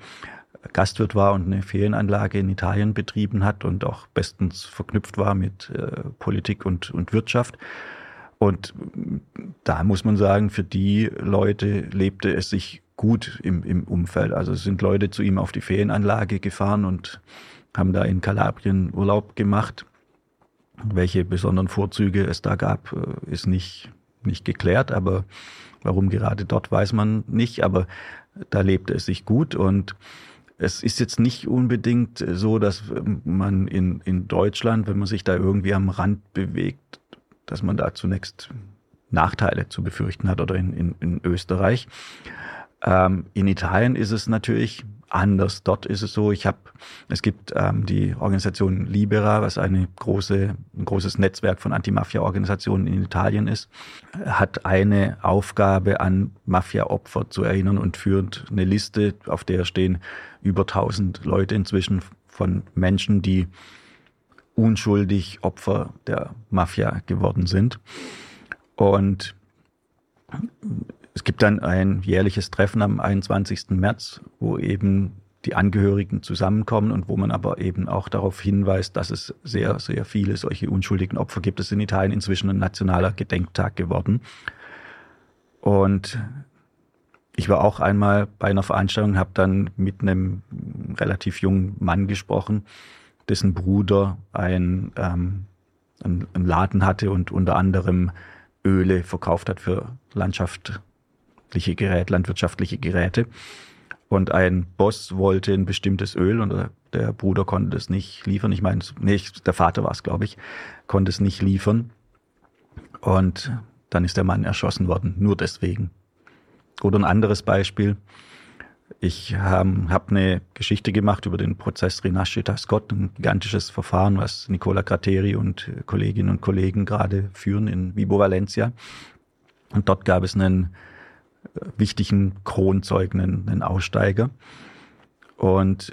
Gastwirt war und eine Ferienanlage in Italien betrieben hat und auch bestens verknüpft war mit Politik und Wirtschaft. Und da muss man sagen, für die Leute lebte es sich gut im Umfeld. Also es sind Leute zu ihm auf die Ferienanlage gefahren und haben da in Kalabrien Urlaub gemacht. Welche besonderen Vorzüge es da gab, ist nicht geklärt, aber warum gerade dort, weiß man nicht, aber da lebte es sich gut und es ist jetzt nicht unbedingt so, dass man in Deutschland, wenn man sich da irgendwie am Rand bewegt, dass man da zunächst Nachteile zu befürchten hat oder in Österreich. In Italien ist es natürlich anders. Dort ist es so, es gibt die Organisation Libera, was ein großes Netzwerk von Anti-Mafia-Organisationen in Italien ist, hat eine Aufgabe, an Mafia-Opfer zu erinnern und führt eine Liste, auf der stehen über 1000 Leute inzwischen von Menschen, die unschuldig Opfer der Mafia geworden sind. Und es gibt dann ein jährliches Treffen am 21. März, wo eben die Angehörigen zusammenkommen und wo man aber eben auch darauf hinweist, dass es sehr, sehr viele solche unschuldigen Opfer gibt. Es ist in Italien inzwischen ein nationaler Gedenktag geworden. Und ich war auch einmal bei einer Veranstaltung, habe dann mit einem relativ jungen Mann gesprochen, dessen Bruder einen Laden hatte und unter anderem Öle verkauft hat für landwirtschaftliche Geräte. Und ein Boss wollte ein bestimmtes Öl und der Bruder konnte es nicht liefern. Ich meine, der Vater war es, glaube ich, konnte es nicht liefern. Und dann ist der Mann erschossen worden, nur deswegen. Oder ein anderes Beispiel. Ich habe eine Geschichte gemacht über den Prozess Rinascita Scott, ein gigantisches Verfahren, was Nicola Gratteri und Kolleginnen und Kollegen gerade führen in Vibo Valentia. Und dort gab es einen wichtigen Kronzeugen, einen Aussteiger. Und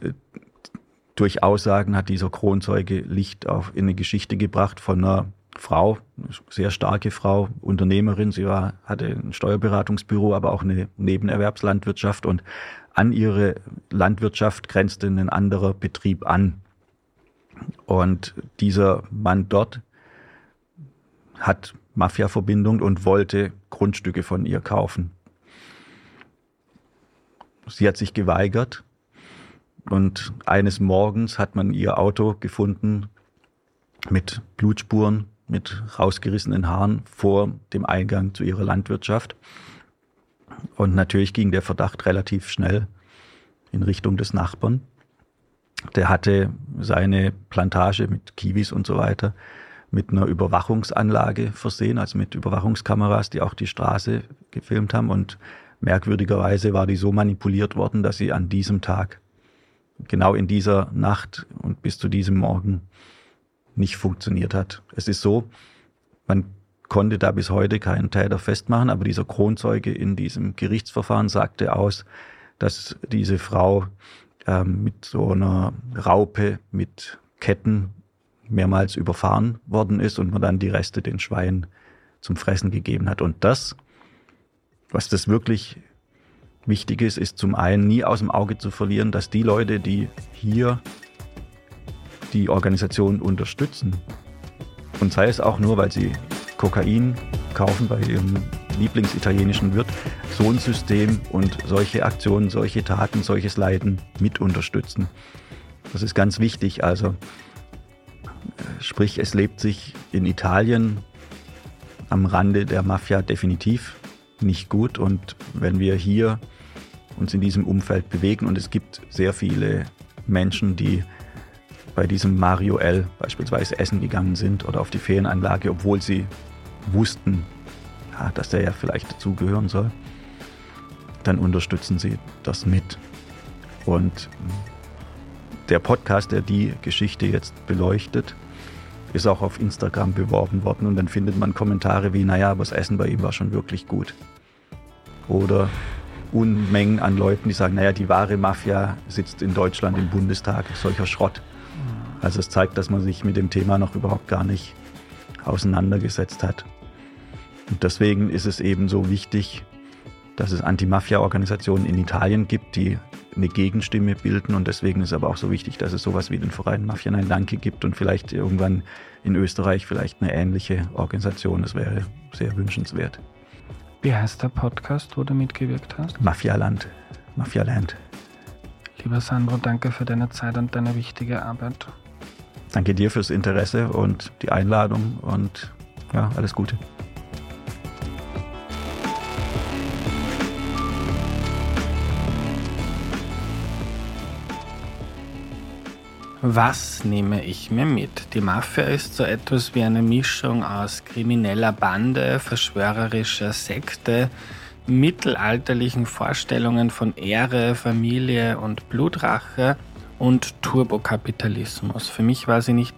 durch Aussagen hat dieser Kronzeuge Licht in eine Geschichte gebracht von einer Frau, eine sehr starke Frau, Unternehmerin. Sie hatte ein Steuerberatungsbüro, aber auch eine Nebenerwerbslandwirtschaft. Und an ihre Landwirtschaft grenzte ein anderer Betrieb an. Und dieser Mann dort hat Mafia-Verbindung und wollte Grundstücke von ihr kaufen. Sie hat sich geweigert und eines Morgens hat man ihr Auto gefunden mit Blutspuren, mit rausgerissenen Haaren vor dem Eingang zu ihrer Landwirtschaft. Und natürlich ging der Verdacht relativ schnell in Richtung des Nachbarn. Der hatte seine Plantage mit Kiwis und so weiter mit einer Überwachungsanlage versehen, also mit Überwachungskameras, die auch die Straße gefilmt haben. Und merkwürdigerweise war die so manipuliert worden, dass sie an diesem Tag, genau in dieser Nacht und bis zu diesem Morgen nicht funktioniert hat. Es ist so, man konnte da bis heute keinen Täter festmachen, aber dieser Kronzeuge in diesem Gerichtsverfahren sagte aus, dass diese Frau mit so einer Raupe mit Ketten mehrmals überfahren worden ist und man dann die Reste den Schweinen zum Fressen gegeben hat. Und was das wirklich wichtig ist zum einen nie aus dem Auge zu verlieren, dass die Leute, die hier die Organisation unterstützen, und sei es auch nur, weil sie Kokain kaufen bei ihrem lieblingsitalienischen Wirt, so ein System und solche Aktionen, solche Taten, solches Leiden mit unterstützen. Das ist ganz wichtig. Also, sprich, es lebt sich in Italien am Rande der Mafia definitiv nicht gut. Und wenn wir hier uns in diesem Umfeld bewegen, und es gibt sehr viele Menschen, die bei diesem Mario L. beispielsweise essen gegangen sind oder auf die Ferienanlage, obwohl sie wussten, dass der ja vielleicht dazugehören soll, dann unterstützen sie das mit. Und der Podcast, der die Geschichte jetzt beleuchtet, ist auch auf Instagram beworben worden und dann findet man Kommentare wie, naja, aber das Essen bei ihm war schon wirklich gut. Oder Unmengen an Leuten, die sagen, naja, die wahre Mafia sitzt in Deutschland im Bundestag, solcher Schrott. Also es zeigt, dass man sich mit dem Thema noch überhaupt gar nicht auseinandergesetzt hat. Und deswegen ist es eben so wichtig, dass es Anti-Mafia-Organisationen in Italien gibt, die eine Gegenstimme bilden. Und deswegen ist aber auch so wichtig, dass es sowas wie den Verein Mafia Nein Danke gibt und vielleicht irgendwann in Österreich vielleicht eine ähnliche Organisation. Das wäre sehr wünschenswert. Wie heißt der Podcast, wo du mitgewirkt hast? Mafialand. Lieber Sandro, danke für deine Zeit und deine wichtige Arbeit. Danke dir fürs Interesse und die Einladung und ja, alles Gute. Was nehme ich mir mit? Die Mafia ist so etwas wie eine Mischung aus krimineller Bande, verschwörerischer Sekte, mittelalterlichen Vorstellungen von Ehre, Familie und Blutrache und Turbokapitalismus. Für mich war sie nicht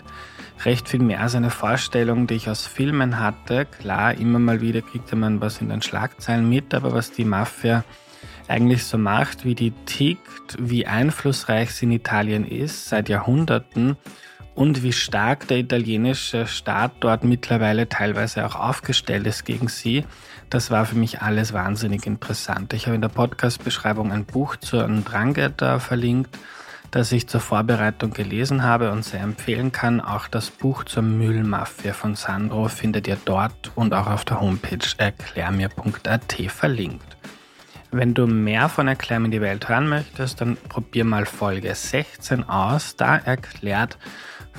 recht viel mehr als eine Vorstellung, die ich aus Filmen hatte. Klar, immer mal wieder kriegte man was in den Schlagzeilen mit, aber was die Mafia eigentlich so macht, wie die tickt, wie einflussreich sie in Italien ist, seit Jahrhunderten und wie stark der italienische Staat dort mittlerweile teilweise auch aufgestellt ist gegen sie, das war für mich alles wahnsinnig interessant. Ich habe in der Podcast-Beschreibung ein Buch zur Ndrangheta verlinkt, das ich zur Vorbereitung gelesen habe und sehr empfehlen kann. Auch das Buch zur Müllmafia von Sandro findet ihr dort und auch auf der Homepage erklärmir.at verlinkt. Wenn du mehr von Erklär mir die Welt hören möchtest, dann probier mal Folge 16 aus. Da erklärt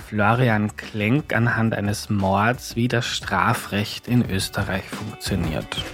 Florian Klenk anhand eines Mords, wie das Strafrecht in Österreich funktioniert.